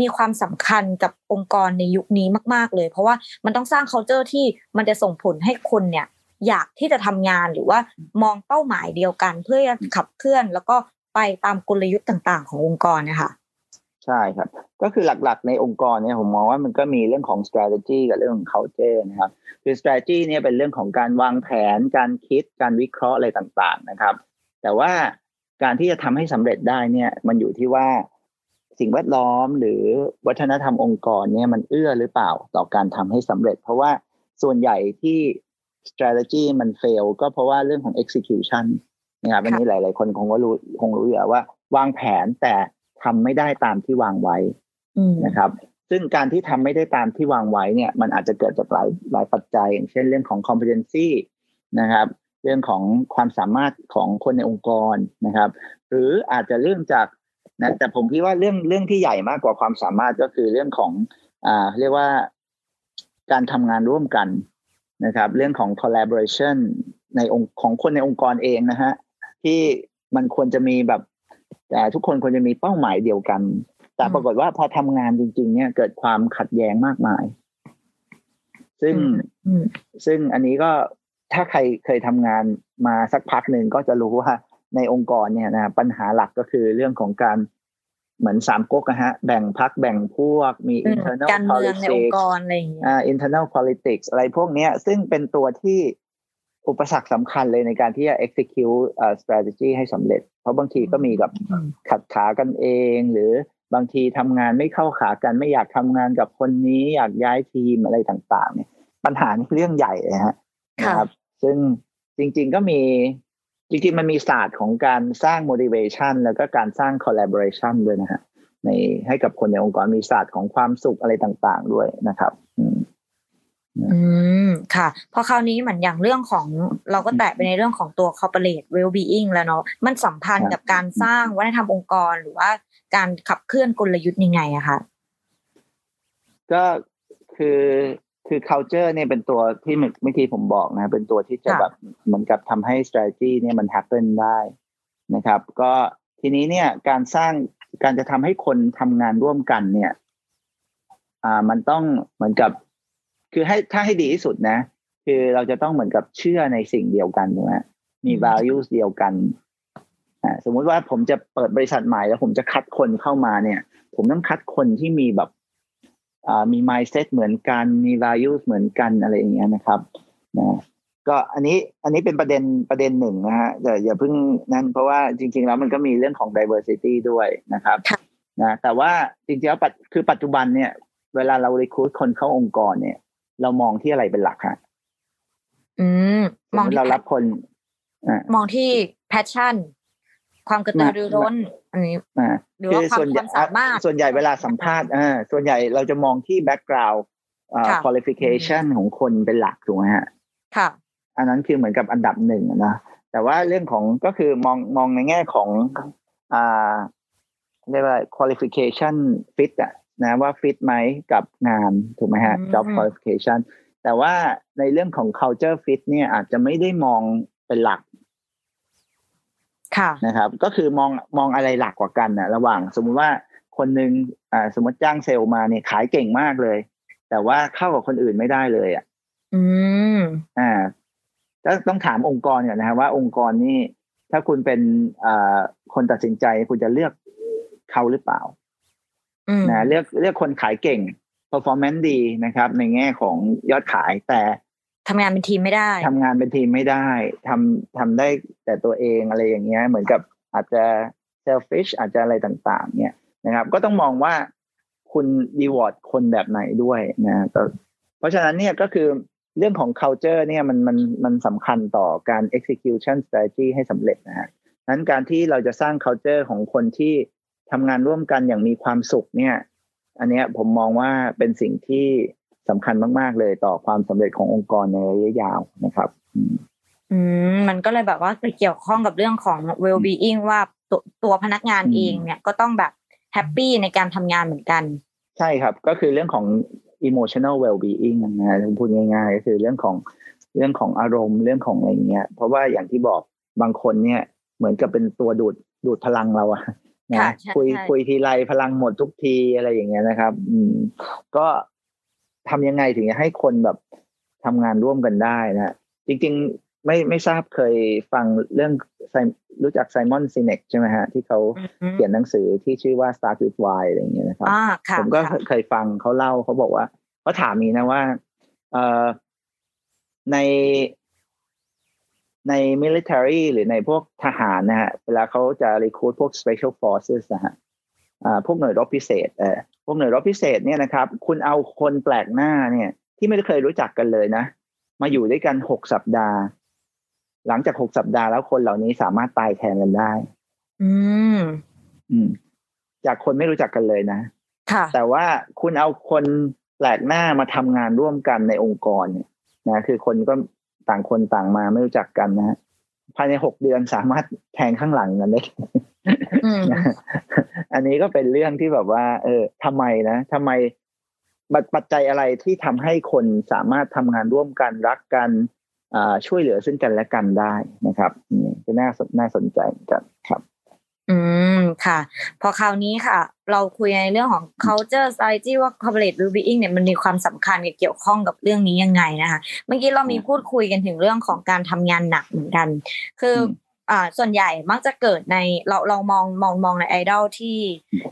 มีความสำคัญกับองค์กรในยุคนี้มากๆเลยเพราะว่ามันต้องสร้าง culture ที่มันจะส่งผลให้คนเนี่ยอยากที่จะทำงานหรือว่ามองเป้าหมายเดียวกันเพื่อขับเคลื่อนแล้วก็ไปตามกลยุทธ์ต่างๆขององค์กรนะคะใช่ครับก็คือหลักๆในองค์กรเนี่ยผมมองว่ามันก็มีเรื่องของ strategy กับเรื่องของ culture นะครับคือ strategy เนี่ยเป็นเรื่องของการวางแผนการคิดการวิเคราะห์อะไรต่างๆนะครับแต่ว่าการที่จะทำให้สำเร็จได้เนี่ยมันอยู่ที่ว่าสิ่งแวดล้อมหรือวัฒนธรรมองค์กรเนี่ยมันเอื้อหรือเปล่าต่อการทำให้สำเร็จเพราะว่าส่วนใหญ่ที่ strategy มัน fail ก็เพราะว่าเรื่องของ execution นะครับอันนี้หลายๆคนคงก็รู้คงรู้อยู่แล้วว่าวางแผนแต่ทำไม่ได้ตามที่วางไว้นะครับซึ่งการที่ทำไม่ได้ตามที่วางไว้เนี่ยมันอาจจะเกิดจากหลายหลายปัจจัยอย่างเช่นเรื่องของ competency นะครับเรื่องของความสามารถของคนในองค์กรนะครับหรืออาจจะเรื่องจากนะแต่ผมคิดว่าเรื่องเรื่องที่ใหญ่มากกว่าความสามารถก็คือเรื่องของอ่าเรียกว่าการทำงานร่วมกันนะครับเรื่องของ collaboration ในองค์ของคนในองค์กรเองนะฮะที่มันควรจะมีแบบแต่ทุกคนควรจะมีเป้าหมายเดียวกันแต่ปรากฏว่าพอทำงานจริงๆเนี่ยเกิดความขัดแย้งมากมายซึ่งซึ่งอันนี้ก็ถ้าใครเคยทำงานมาสักพักหนึ่งก็จะรู้ว่าในองค์กรเนี่ยนะปัญหาหลักก็คือเรื่องของการเหมือนสามก๊กนะฮะแบ่งพรรคแบ่งพวกมี internal politics อ่า internal politics อะไรพวกเนี้ยซึ่งเป็นตัวที่อุปสรรคสำคัญเลยในการที่จะ execute uh, strategy ให้สำเร็จเพราะบางทีก็มีกับขัดขากันเองหรือบางทีทำงานไม่เข้าขากันไม่อยากทำงานกับคนนี้อยากย้ายทีมอะไรต่างๆเนี่ยปัญหานี่เรื่องใหญ่นะฮะครับซึ่งจริงๆก็มีจริงๆมันมีศาสตร์ของการสร้าง motivation แล้วก็การสร้าง collaboration ด้วยนะฮะในให้กับคนในองค์กรมีศาสตร์ของความสุขอะไรต่างๆด้วยนะครับอืมค่ะพอคราวนี้เหมือนอย่างเรื่องของเราก็แตะไปในเรื่องของตัว corporate well-being แล้วเนาะมันสัมพันธ์กับการสร้างวัฒนธรรมองค์กรหรือว่าการขับเคลื่อนกลยุทธ์ยังไงอะคะก็คือคือ culture เนี่ยเป็นตัวที่เมื่อกี้ผมบอกนะเป็นตัวที่จะแบบเหมือนกับทำให้ strategy เนี่ยมัน happen ได้นะครับก็ทีนี้เนี่ยการสร้างการจะทำให้คนทำงานร่วมกันเนี่ยอ่ามันต้องเหมือนกับคือให้ถ้าให้ดีที่สุดนะคือเราจะต้องเหมือนกับเชื่อในสิ่งเดียวกันถูกไหมมี values เดียวกันอ่าสมมุติว่าผมจะเปิดบริษัทใหม่แล้วผมจะคัดคนเข้ามาเนี่ยผมต้องคัดคนที่มีแบบอ่ามี mindset เหมือนกันมี values เหมือนกันอะไรอย่างเงี้ยนะครับนะก็อันนี้อันนี้เป็นประเด็นประเด็นหนึ่งนะฮะอย่าอย่าเพิ่งนั่นเพราะว่าจริงๆแล้วมันก็มีเรื่องของ diversity ด้วยนะครับนะแต่ว่าจริงๆแล้วคือปัจจุบันเนี่ยเวลาเรา recruit คนเข้าองค์กรเนี่ยเรามองที่อะไรเป็นหลักฮะอืมมองเรารับคนอ่ามองที่แพชชั่นความกระตือรือร้นอันนี้อ่าหรือว่าความความสามารถส่วนใหญ่เวลาสัมภาษณ์อ่าส่วนใหญ่เราจะมองที่แบ็คกราวด์อ่า qualification ของคนเป็นหลักถูกมั้ยฮะค่ะอันนั้นคือเหมือนกับอันดับหนึ่งอ่ะนะแต่ว่าเรื่องของก็คือมองมองในแง่ของอ่าเรียกว่า qualification fit อ่ะนะว่าฟิตไหมกับงานถูกไหมฮะ job qualification แต่ว่าในเรื่องของ culture fit เนี่ยอาจจะไม่ได้มองเป็นหลักค่ะนะครับก็คือมองมองอะไรหลักกว่ากันนะระหว่างสมมติว่าคนนึงอ่าสมมติจ้างเซลล์มาเนี่ยขายเก่งมากเลยแต่ว่าเข้ากับคนอื่นไม่ได้เลยอ่ะอืมอ่าแล้วต้องถามองค์กรก่อนนะฮะว่าองค์กรนี่ถ้าคุณเป็นอ่าคนตัดสินใจคุณจะเลือกเขาหรือเปล่านะเลือกเลือกคนขายเก่ง performance ดีนะครับในแง่ของยอดขายแต่ทำงานเป็นทีมไม่ได้ทำงานเป็นทีมไม่ได้ทำทำได้แต่ตัวเองอะไรอย่างเงี้ยเหมือนกับอาจจะ selfish อาจจะอะไรต่างๆเนี่ยนะครับก็ต้องมองว่าคุณ reward คนแบบไหนด้วยนะเพราะฉะนั้นเนี่ยก็คือเรื่องของ culture เนี่ยมันมันมันสำคัญต่อการ execution strategy ให้สำเร็จนะฮะนั้นการที่เราจะสร้าง culture ของคนที่ทำงานร่วมกันอย่างมีความสุขเนี่ยอันเนี้ยผมมองว่าเป็นสิ่งที่สำคัญมากๆเลยต่อความสำเร็จขององค์กรในระยะยาวนะครับอืมมันก็เลยแบบว่าเกี่ยวข้องกับเรื่องของ well-being ว่าตัวตัวพนักงานเองเนี่ยก็ต้องแบบแฮปปี้ในการทำงานเหมือนกันใช่ครับก็คือเรื่องของ emotional well-being นะพูดง่ายๆก็คือเรื่องของเรื่องของอารมณ์เรื่องของอะไรเงี้ยเพราะว่าอย่างที่บอกบางคนเนี่ยเหมือนกับเป็นตัวดูดดูดพลังเราอะนะคุยคุยทีไรพลังหมดทุกทีอะไรอย่างเงี้ยนะครับอืมก็ทำยังไงถึงจะให้คนแบบทำงานร่วมกันได้นะจริงๆไม่ไม่ทราบเคยฟังเรื่องรู้จักไซมอนซิเนกใช่ไหมฮะที่เขาเขียนหนังสือที่ชื่อว่า Start with Why อะไรอย่างเงี้ยนะครับผมก็เคยฟังเขาเล่าเขาบอกว่าเขาถามนี้นะว่าเอ่อในใน military หรือในพวกทหารนะฮะเวลาเขาจะ recruit พวก special forces นะฮะอ่าพวกหน่วยรบพิเศษเออพวกหน่วยรบพิเศษเนี่ยนะครับคุณเอาคนแปลกหน้าเนี่ยที่ไม่เคยรู้จักกันเลยนะมาอยู่ด้วยกันหกสัปดาห์หลังจากหกสัปดาห์แล้วคนเหล่านี้สามารถตายแทนกันได้อืมอืมจากคนไม่รู้จักกันเลยนะค่ะแต่ว่าคุณเอาคนแปลกหน้ามาทำงานร่วมกันในองค์กรเนี่ยนะคือคนก็ต่างคนต่างมาไม่รู้จักกันนะฮะภายในหกเดือนสามารถแทงข้างหลังกันได้อันนี้ก็เป็นเรื่องที่แบบว่าเออทำไมนะทำไมปัจจัยอะไรที่ทำให้คนสามารถทำงานร่วมกันรักกันช่วยเหลือซึ่งกันและกันได้นะครับนี่ก็น่าน่าสนใจกันครับอืมค่ะพอคราวนี้ค่ะเราคุยในเรื่องของ culture strategy ว่า corporate well-being เนี่ยมันมีความสำคัญเกี่ยวข้องกับเรื่องนี้ยังไงนะคะเมื่อกี้เรามีพูดคุยกันถึงเรื่องของการทำงานหนักเหมือนกันคืออ่าส่วนใหญ่มักจะเกิดในเราเรามองมองมองในไอดอลที่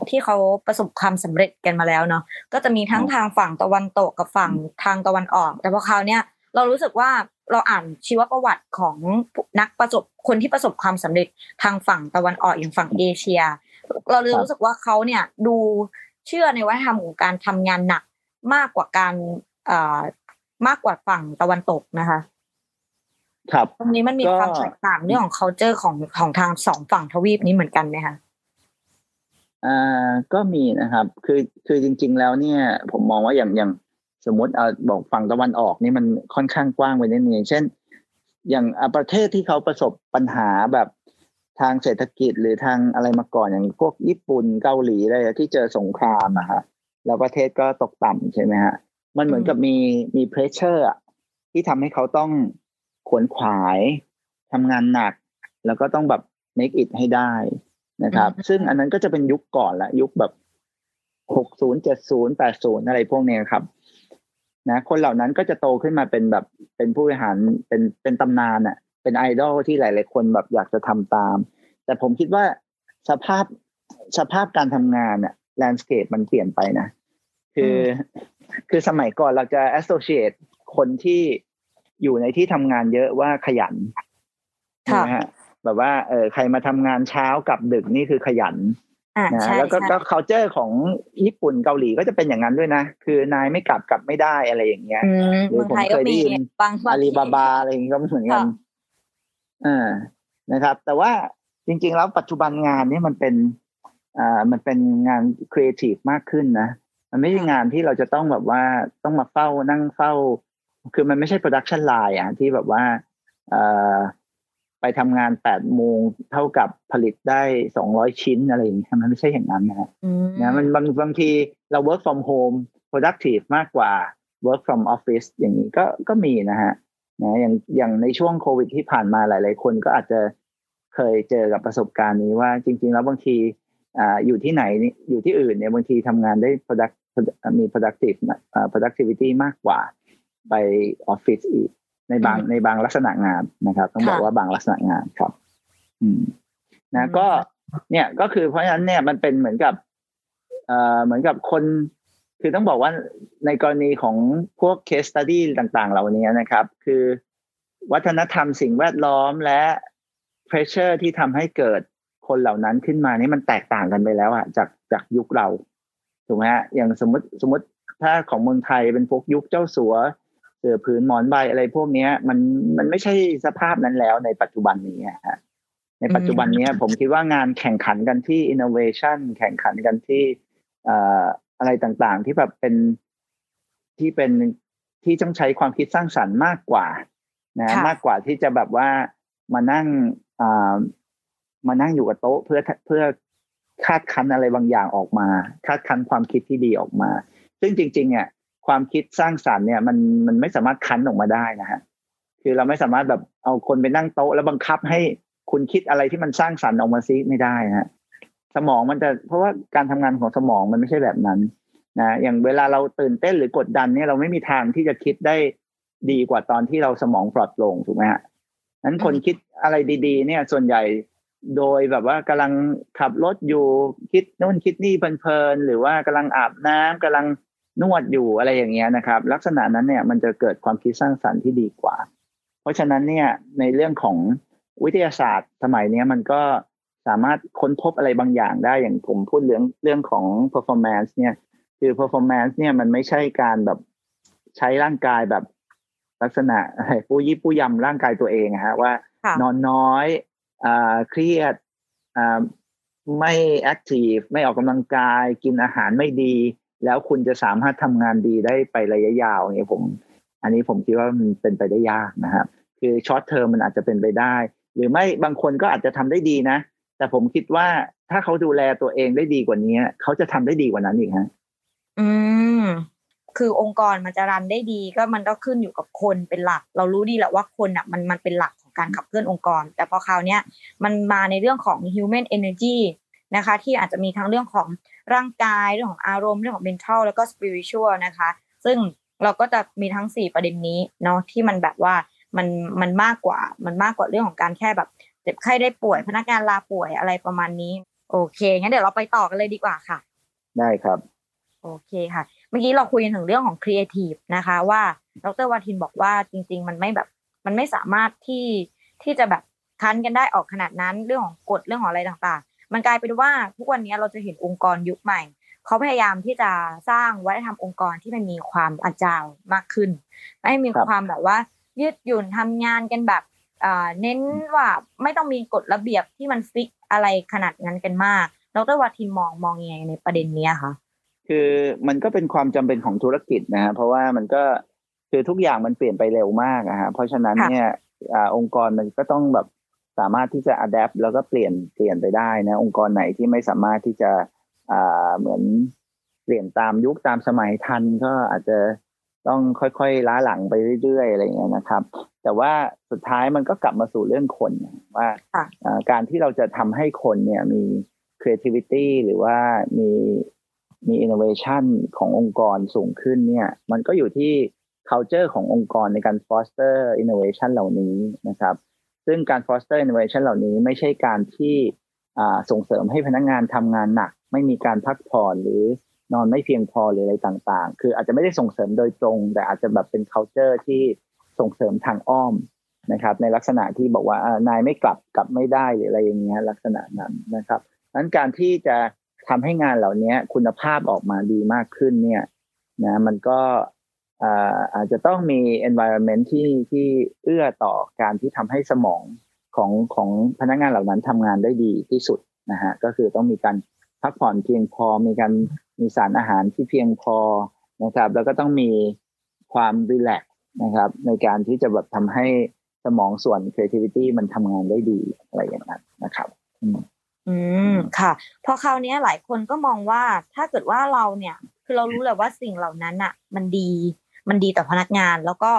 ที่เขาประสบความสำเร็จกันมาแล้วเนาะก็จะมีทั้งทางฝั่งตะวันตกกับฝั่งทางตะวันออกแต่พอคราวเนี้ยเรารู้สึกว่าเราอ่านชีวประวัติของนักประสบคนที่ประสบความสำเร็จทางฝั่งตะวันออกอย่างฝั่งเอเชียเราเลยรู้สึกว่าเขาเนี่ยดูเชื่อในวัฒนธรรมของการทำงานหนักมากกว่าการเอ่อมากกว่าฝั่งตะวันตกนะคะครับตรงนี้มันมีความแตกต่างเรื่องของ culture ของของทางสองฝั่งทวีปนี้เหมือนกันไหมคะอ่าก็มีนะครับคือคือจริงๆแล้วเนี่ยผมมองว่าอย่างอย่างสมมติเอาบอกฝั่งตะวันออกนี่มันค่อนข้างกว้างไปนิดนึงเช่นอย่างประเทศที่เขาประสบปัญหาแบบทางเศรษฐกิจหรือทางอะไรมาก่อนอย่างพวกญี่ปุ่นเกาหลีอะไรที่เจอสงครามอะฮะแล้วประเทศก็ตกต่ำใช่ไหมฮะมันเหมือนกับมีมี pressure ที่ทำให้เขาต้องขวนขวายทำงานหนักแล้วก็ต้องแบบ make it ให้ได้นะครับซึ่งอันนั้นก็จะเป็นยุคก่อนละยุคแบบหกสิบ เจ็ดสิบ แปดสิบอะไรพวกนี้ครับนะคนเหล่านั้นก็จะโตขึ้นมาเป็นแบบเป็นผู้บริหารเป็นเป็นตำนานอ่ะเป็นไอดอลที่หลายๆคนแบบอยากจะทำตามแต่ผมคิดว่าสภาพสภาพการทำงานอ่ะแลนด์สเคปมันเปลี่ยนไปนะคือคือสมัยก่อนเราจะ associate คนที่อยู่ในที่ทำงานเยอะว่าขยันนะฮะแบบว่าเออใครมาทำงานเช้ากลับดึกนี่คือขยันนะแล้วก็ก็ culture ของญี่ปุ่นเกาหลีก็จะเป็นอย่างนั้นด้วยนะคือนายไม่กลับกลับไม่ได้อะไรอย่างเงี้ยหรือผมเคยได้ยินอาลีบาบาอะไรอย่างเงี้ยก็เหมือนกันอ่านะครับแต่ว่าจริงๆแล้วปัจจุบันงานนี่มันเป็นอ่ามันเป็นงาน creative มากขึ้นนะมันไม่ใช่งานที่เราจะต้องแบบว่าต้องมาเฝ้านั่งเฝ้าคือมันไม่ใช่ production line อ่ะที่แบบว่าเอ่อไปทำงานแปดโมงเท่ากับผลิตได้สองร้อยชิ้นอะไรอย่างเงี้ยมันไม่ใช่อย่างนั้นนะฮะนะมันบางบางทีเรา work from home productive มากกว่า work from office อย่างนี้ก็ก็มีนะฮะนะอย่างอย่างในช่วงโควิดที่ผ่านมาหลายๆคนก็อาจจะเคยเจอกับประสบการณ์นี้ว่าจริงๆแล้วบางทีอ่าอยู่ที่ไหนอยู่ที่อื่นเนี่ยบางทีทำงานได้ product มี productive อ่า productivity มากกว่าไปออฟฟิศอีกในบางในบางลักษณะงานนะครับต้องบอกว่าบางลักษณะงานครับอืมนะก็เนี่ยก็คือเพราะฉะนั้นเนี่ยมันเป็นเหมือนกับเอ่อเหมือนกับคนคือต้องบอกว่าในกรณีของพวก case study ต่างๆเหล่านี้นะครับคือวัฒนธรรมสิ่งแวดล้อมและ pressure ที่ทำให้เกิดคนเหล่านั้นขึ้นมานี่มันแตกต่างกันไปแล้วอะจากจากยุคเราถูกไหมฮะอย่างสมมติสมมติถ้าของเมืองไทยเป็นพวกยุคเจ้าสัวเสือผืนหมอนใบอะไรพวกนี้มันมันไม่ใช่สภาพนั้นแล้วในปัจจุบันนี้ฮะในปัจจุบันนี้ผมคิดว่างานแข่งขันกันที่ innovation แข่งขันกันที่เอ่ออะไรต่างๆที่แบบเป็นที่เป็นที่ต้องใช้ความคิดสร้างสรรค์มากกว่านะมากกว่าที่จะแบบว่ามานั่งอ่ามานั่งอยู่กับโต๊ะเพื่อเพื่อคาดคั้นอะไรบางอย่างออกมาคาดคั้นความคิดที่ดีออกมาซึ่งจริงๆเนี่ยความคิดสร้างสรรค์เนี่ยมันมันไม่สามารถคั้นออกมาได้นะฮะคือเราไม่สามารถแบบเอาคนไปนั่งโต๊ะแล้วบังคับให้คุณคิดอะไรที่มันสร้างสรรค์ออกมาซิไม่ได้ฮะสมองมันจะเพราะว่าการทำงานของสมองมันไม่ใช่แบบนั้นนะอย่างเวลาเราตื่นเต้นหรือกดดันเนี่ยเราไม่มีทางที่จะคิดได้ดีกว่าตอนที่เราสมองปลอดโปร่งถูกไหมฮะนั้นคนคิดอะไรดีๆเนี่ยส่วนใหญ่โดยแบบว่ากำลังขับรถอยู่คิดโน่นคิดนี่เพลินๆหรือว่ากำลังอาบน้ำกำลังนวดอยู่อะไรอย่างเงี้ยนะครับลักษณะนั้นเนี่ยมันจะเกิดความคิดสร้างสรรค์ที่ดีกว่าเพราะฉะนั้นเนี่ยในเรื่องของวิทยาศาสตร์สมัยนี้มันก็สามารถค้นพบอะไรบางอย่างได้อย่างผมพูดเรื่องเรื่องของ performance เนี่ยคือ performance เนี่ยมันไม่ใช่การแบบใช้ร่างกายแบบลักษณะปู้ยี่ปู้ยำร่างกายตัวเองฮะว่านอนน้อยอ่าเครียดอ่าไม่แอคทีฟไม่ออกกำลังกายกินอาหารไม่ดีแล้วคุณจะสามารถทำงานดีได้ไประยะยาวอย่างนี้ผมอันนี้ผมคิดว่ามันเป็นไปได้ยากนะครับคือช็อตเทอมมันอาจจะเป็นไปได้หรือไม่บางคนก็อาจจะทำได้ดีนะแต่ผมคิดว่าถ้าเขาดูแลตัวเองได้ดีกว่านี้เขาจะทำได้ดีกว่านั้นอีกฮะอืมคือองค์กรมันจะรันได้ดีก็มันก็ขึ้นอยู่กับคนเป็นหลักเรารู้ดีแหละว่าคนอ่ะมันมันเป็นหลักของการขับเคลื่อนองค์กรแต่พอคราวเนี้ยมันมาในเรื่องของ human energy นะคะที่อาจจะมีทั้งเรื่องของร่างกายเรื่องของอารมณ์เรื่องของ mental แล้วก็ spiritual นะคะซึ่งเราก็จะมีทั้งสี่ประเด็นนี้เนาะที่มันแบบว่ามันมันมากกว่ามันมากกว่าเรื่องของการแค่แบบเจ็บไข้ได้ป่วยพนักงานลาป่วยอะไรประมาณนี้โอเคงั้นเดี๋ยวเราไปต่อกันเลยดีกว่าค่ะได้ครับโอเคค่ะเมื่อกี้เราคุยถึงเรื่องของ creative นะคะว่าดร.วาทินบอกว่าจริงๆมันไม่แบบมันไม่สามารถที่ที่จะแบบคั้นกันได้ออกขนาดนั้นเรื่องของกฎเรื่องของอะไรต่างๆมันกลายเป็นว่าทุกวันนี้เราจะเห็นองค์กรยุคใหม่เขาพยายามที่จะสร้างวัฒนธรรมองค์กรที่มันมีความอาจารย์มากขึ้นให้มีความแบบว่ายืดหยุ่นทำงานกันแบบเน้นว่าไม่ต้องมีกฎระเบียบที่มันฟิกอะไรขนาดนั้นกันมากดร.วาทินมองมองยังไงในประเด็นนี้คะคือมันก็เป็นความจำเป็นของธุรกิจนะฮะเพราะว่ามันก็คือทุกอย่างมันเปลี่ยนไปเร็วมากนะฮะเพราะฉะนั้นเนี่ยองค์กรมันก็ต้องแบบสามารถที่จะอัดแอปแล้วก็เปลี่ยนเปลี่ยนไปได้นะองค์กรไหนที่ไม่สามารถที่จะเหมือนเปลี่ยนตามยุคตามสมัยทันก็อาจจะต้องค่อยๆล้าหลังไปเรื่อยๆอะไรอย่างเงี้ยนะครับแต่ว่าสุดท้ายมันก็กลับมาสู่เรื่องคนว่าการที่เราจะทำให้คนเนี่ยมี creativity หรือว่ามีมี innovation ขององค์กรสูงขึ้นเนี่ยมันก็อยู่ที่ culture ขององค์กรในการ foster innovation เหล่านี้นะครับซึ่งการ foster innovation เหล่านี้ไม่ใช่การที่ส่งเสริมให้พนักงานทำงานหนักไม่มีการพักผ่อนหรือนอนไม่เพียงพอหรืออะไรต่างๆคืออาจจะไม่ได้ส่งเสริมโดยตรงแต่อาจจะแบบเป็น culture ที่ส่งเสริมทางอ้อมนะครับในลักษณะที่บอกว่านายไม่กลับกลับไม่ได้หรืออะไรอย่างเงี้ยลักษณะนั้นนะครับนั้นการที่จะทำให้งานเหล่านี้คุณภาพออกมาดีมากขึ้นเนี่ยนะมันก็อาจจะต้องมี environment ที่ที่เอื้อต่อการที่ทำให้สมองของของพนักงานเหล่านั้นทำงานได้ดีที่สุดนะฮะก็คือต้องมีการพักผ่อนเพียงพอมีการมีสารอาหารที่เพียงพอนะครับแล้วก็ต้องมีความรีแลกซ์นะครับในการที่จะแบบทำให้สมองส่วน creativity มันทำงานได้ดีอะไรอย่างนั้นนะครับอืมค่ะพอคราวนี้หลายคนก็มองว่าถ้าเกิดว่าเราเนี่ยคือเรารู้แหละว่าสิ่งเหล่านั้นอ่ะมันดี มันดีต่อพนักงานแล้วก็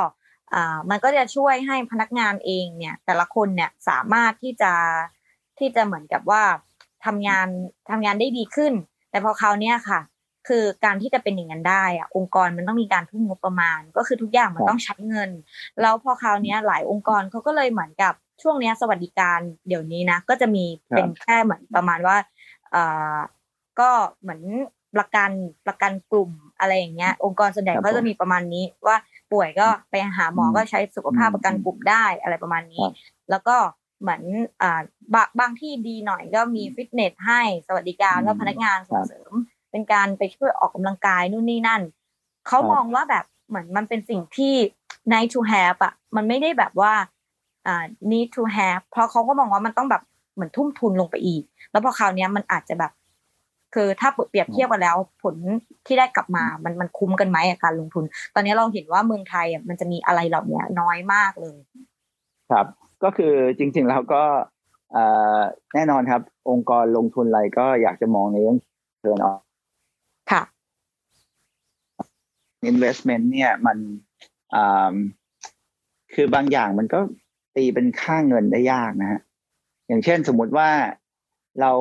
มันก็จะช่วยให้พนักงานเองเนี่ยแต่ละคนเนี่ยสามารถที่จะที่จะเหมือนกับว่าทำงานทำงานได้ดีขึ้นแต่พอคราวนี้ค่ะคือการที่จะเป็นอย่างนั้นได้อ่ะองค์กรมันต้องมีการทุ่มงบประมาณก็คือทุกอย่างมันต้องใช้เงินแล้วพอคราวนี้หลายองค์กรเขาก็เลยเหมือนกับช่วงนี้สวัสดิการเดี๋ยวนี้นะก็จะมีเป็นแค่เหมือนประมาณว่าเอ่อก็เหมือนประกันประกันกลุ่มอะไรอย่างเงี้ยองค์กรส่วนใหญ่ก็จะมีประมาณนี้ว่าป่วยก็ไปหาหมอก็ใช้สุขภาพประกันกลุ่มได้อะไรประมาณนี้แล้วก็เหมือนอ่าบางที่ดีหน่อยก็มีฟิตเนสให้สวัสดิการแล้วพนักงานส่งเสริมเป็นการไปช่วยออกกำลังกายนู่นนี่นั่นเขามองว่าแบบเหมือนมันเป็นสิ่งที่ nice to have อ่ะมันไม่ได้แบบว่าอ่า need to have เพราะเขาก็มองว่ามันต้องแบบเหมือนทุ่มทุนลงไปอีกแล้วพอคราวนี้มันอาจจะแบบคือถ้าเปรียบเทียบกันแล้วผลที่ได้กลับมามันมันคุ้มกันไหมการลงทุนตอนนี้เราเห็นว่าเมืองไทยอ่ะมันจะมีอะไรเหล่านี้น้อยมากเลยครับก็คือจริงๆแล้วก็แน่นอนครับองค์กรลงทุนอะไรก็อยากจะมองในเรื่องเทิร์นออฟค่ะ investment เนี่ยมันคือบางอย่างมันก็ตีเป็นค่าเงินได้ยากนะฮะอย่างเช่นสมมุติว่าเรา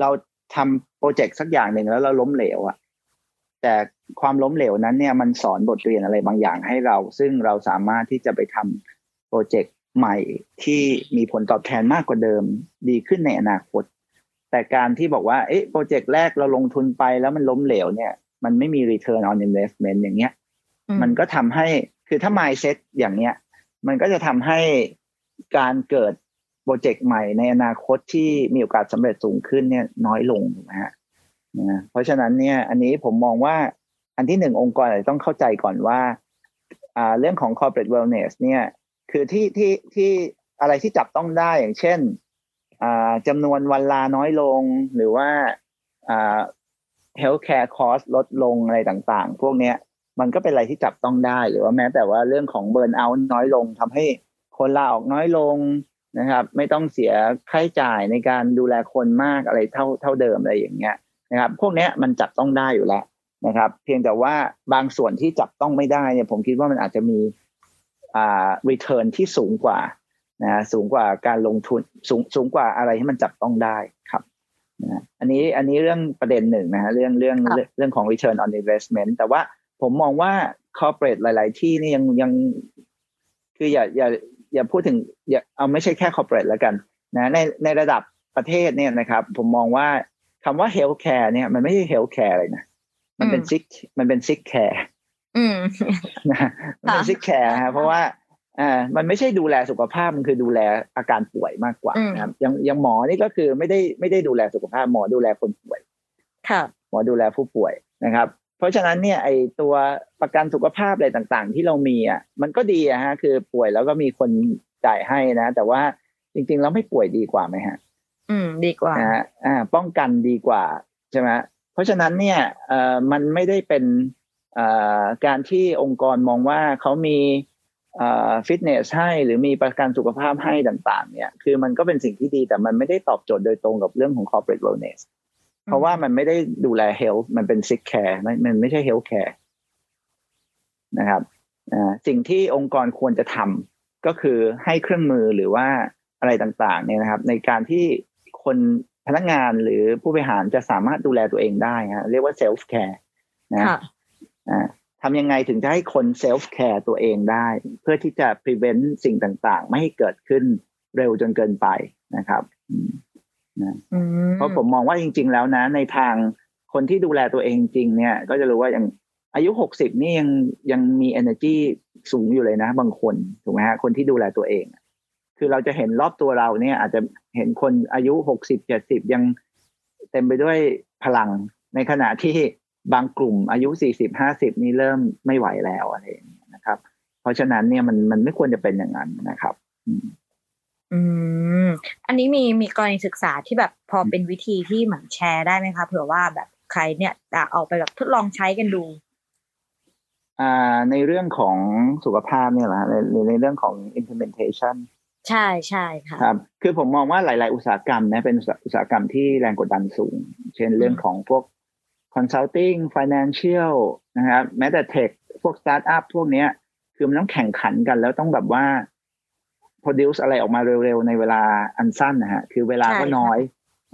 เราทำโปรเจกต์สักอย่างหนึ่งแล้วเราล้มเหลวอะแต่ความล้มเหลวนั้นเนี่ยมันสอนบทเรียนอะไรบางอย่างให้เราซึ่งเราสามารถที่จะไปทำโปรเจกต์ใหม่ที่มีผลตอบแทนมากกว่าเดิมดีขึ้นในอนาคตแต่การที่บอกว่าเอ๊ะโปรเจกต์แรกเราลงทุนไปแล้วมันล้มเหลวเนี่ยมันไม่มี return on investment อย่างเงี้ยมันก็ทำให้คือถ้า mindset อย่างเนี้ยมันก็จะทำให้การเกิดโปรเจกต์ใหม่ในอนาคตที่มีโอกาสสำเร็จสูงขึ้นเนี่ยน้อยลงนะฮะนะเพราะฉะนั้นเนี่ยอันนี้ผมมองว่าอันที่หนึ่งองค์กรอาจจะต้องเข้าใจก่อนว่าอ่าเรื่องของ corporate wellness เนี่ยคือที่ที่ที่อะไรที่จับต้องได้อย่างเช่นอ่าจำนวนวันลาน้อยลงหรือว่าอ่า healthcare cost ลดลงอะไรต่างๆพวกเนี้ยมันก็เป็นอะไรที่จับต้องได้หรือว่าแม้แต่ว่าเรื่องของ burn out น้อยลงทำให้คนลาออกน้อยลงนะครับไม่ต้องเสียค่าใช้จ่ายในการดูแลคนมากอะไรเท่าเท่าเดิมอะไรอย่างเงี้ยนะครับพวกเนี้ยมันจับต้องได้อยู่แล้วนะครับเพียงแต่ว่าบางส่วนที่จับต้องไม่ได้เนี่ยผมคิดว่ามันอาจจะมีอ่า return ที่สูงกว่านะสูงกว่าการลงทุนสูงสูงกว่าอะไรที่มันจับต้องได้ครับนะอันนี้อันนี้เรื่องประเด็นหนึ่งนะฮะเรื่องเรื่องเรื่องของ return on investment แต่ว่าผมมองว่า corporate หลายๆที่นี่ยังยังคืออย่าอย่าอย่าพูดถึงอย่าเอาไม่ใช่แค่ corporate แล้วกันนะในในระดับประเทศเนี่ยนะครับผมมองว่าคำว่า healthcare เนี่ยมันไม่ใช่ healthcare เลยนะมันเป็น sick มันเป็น sick care อืมนะมันเป็น sick care ฮะเพราะว่าอ่ามันไม่ใช่ดูแลสุขภาพมันคือดูแลอาการป่วยมากกว่านะครับยังยังหมอนี่ก็คือไม่ได้ไม่ได้ดูแลสุขภาพหมอดูแลคนป่วยค่ะหมอดูแลผู้ป่วยนะครับเพราะฉะนั้นเนี่ยไอตัวประกันสุขภาพอะไรต่างๆที่เรามีอ่ะมันก็ดีอ่ะฮะคือป่วยแล้วก็มีคนจ่ายให้นะแต่ว่าจริงๆแล้วไม่ป่วยดีกว่าไหมฮะอืมดีกว่าอ่าอ่าป้องกันดีกว่าใช่ไหมเพราะฉะนั้นเนี่ยเอ่อมันไม่ได้เป็นเอ่อการที่องค์กรมองว่าเขามีเอ่อฟิตเนสให้หรือมีประกันสุขภาพให้ต่างๆเนี่ยคือมันก็เป็นสิ่งที่ดีแต่มันไม่ได้ตอบโจทย์โดยตรงกับเรื่องของ corporate wellnessเพราะว่ามันไม่ได้ดูแล health มันเป็น sick care มันมันไม่ใช่ health care นะครับสิ่งที่องค์กรควรจะทำก็คือให้เครื่องมือหรือว่าอะไรต่างๆเนี่ยนะครับในการที่คนพนักงานหรือผู้บริหารจะสามารถดูแลตัวเองได้ฮะเรียกว่า self care นะทำยังไงถึงจะให้คน self care ตัวเองได้เพื่อที่จะ prevent สิ่งต่างๆไม่ให้เกิดขึ้นเร็วจนเกินไปนะครับเพราะผมมองว่าจริงๆแล้วนะในทางคนที่ดูแลตัวเองจริงเนี่ยก็จะรู้ว่าอย่างอายุหกสิบนี่ยังยังมี energy สูงอยู่เลยนะบางคนถูกไหมฮะคนที่ดูแลตัวเองคือเราจะเห็นรอบตัวเราเนี่ยอาจจะเห็นคนอายุหกสิบ เจ็ดสิบยังเต็มไปด้วยพลังในขณะที่บางกลุ่มอายุสี่สิบ ห้าสิบนี่เริ่มไม่ไหวแล้วอะไรอย่างเงี้ยนะครับเพราะฉะนั้นเนี่ยมันมันไม่ควรจะเป็นอย่างนั้นนะครับอืมอันนี้มีมีกรณีศึกษาที่แบบพอเป็นวิธีที่เหมือนแชร์ได้ไหมคะเผื่อว่าแบบใครเนี่ยจะเอาไปแบบทดลองใช้กันดูอ่าในเรื่องของสุขภาพเนี่ยเหรอหรือในเรื่องของ implementation ใช่ใช่ค่ะครับคือผมมองว่าหลายๆอุตสาหกรรมนะเป็นอุตสาหกรรมที่แรงกดดันสูงเช่นเรื่องของพวก consulting financial นะครับแม้แต่ tech พวก startup พวกเนี้ยคือมันต้องแข่งขันกันแล้วต้องแบบว่า produce อะไรออกมาเร็วๆในเวลาอันสั้นนะฮะคือเวลาก็น้อย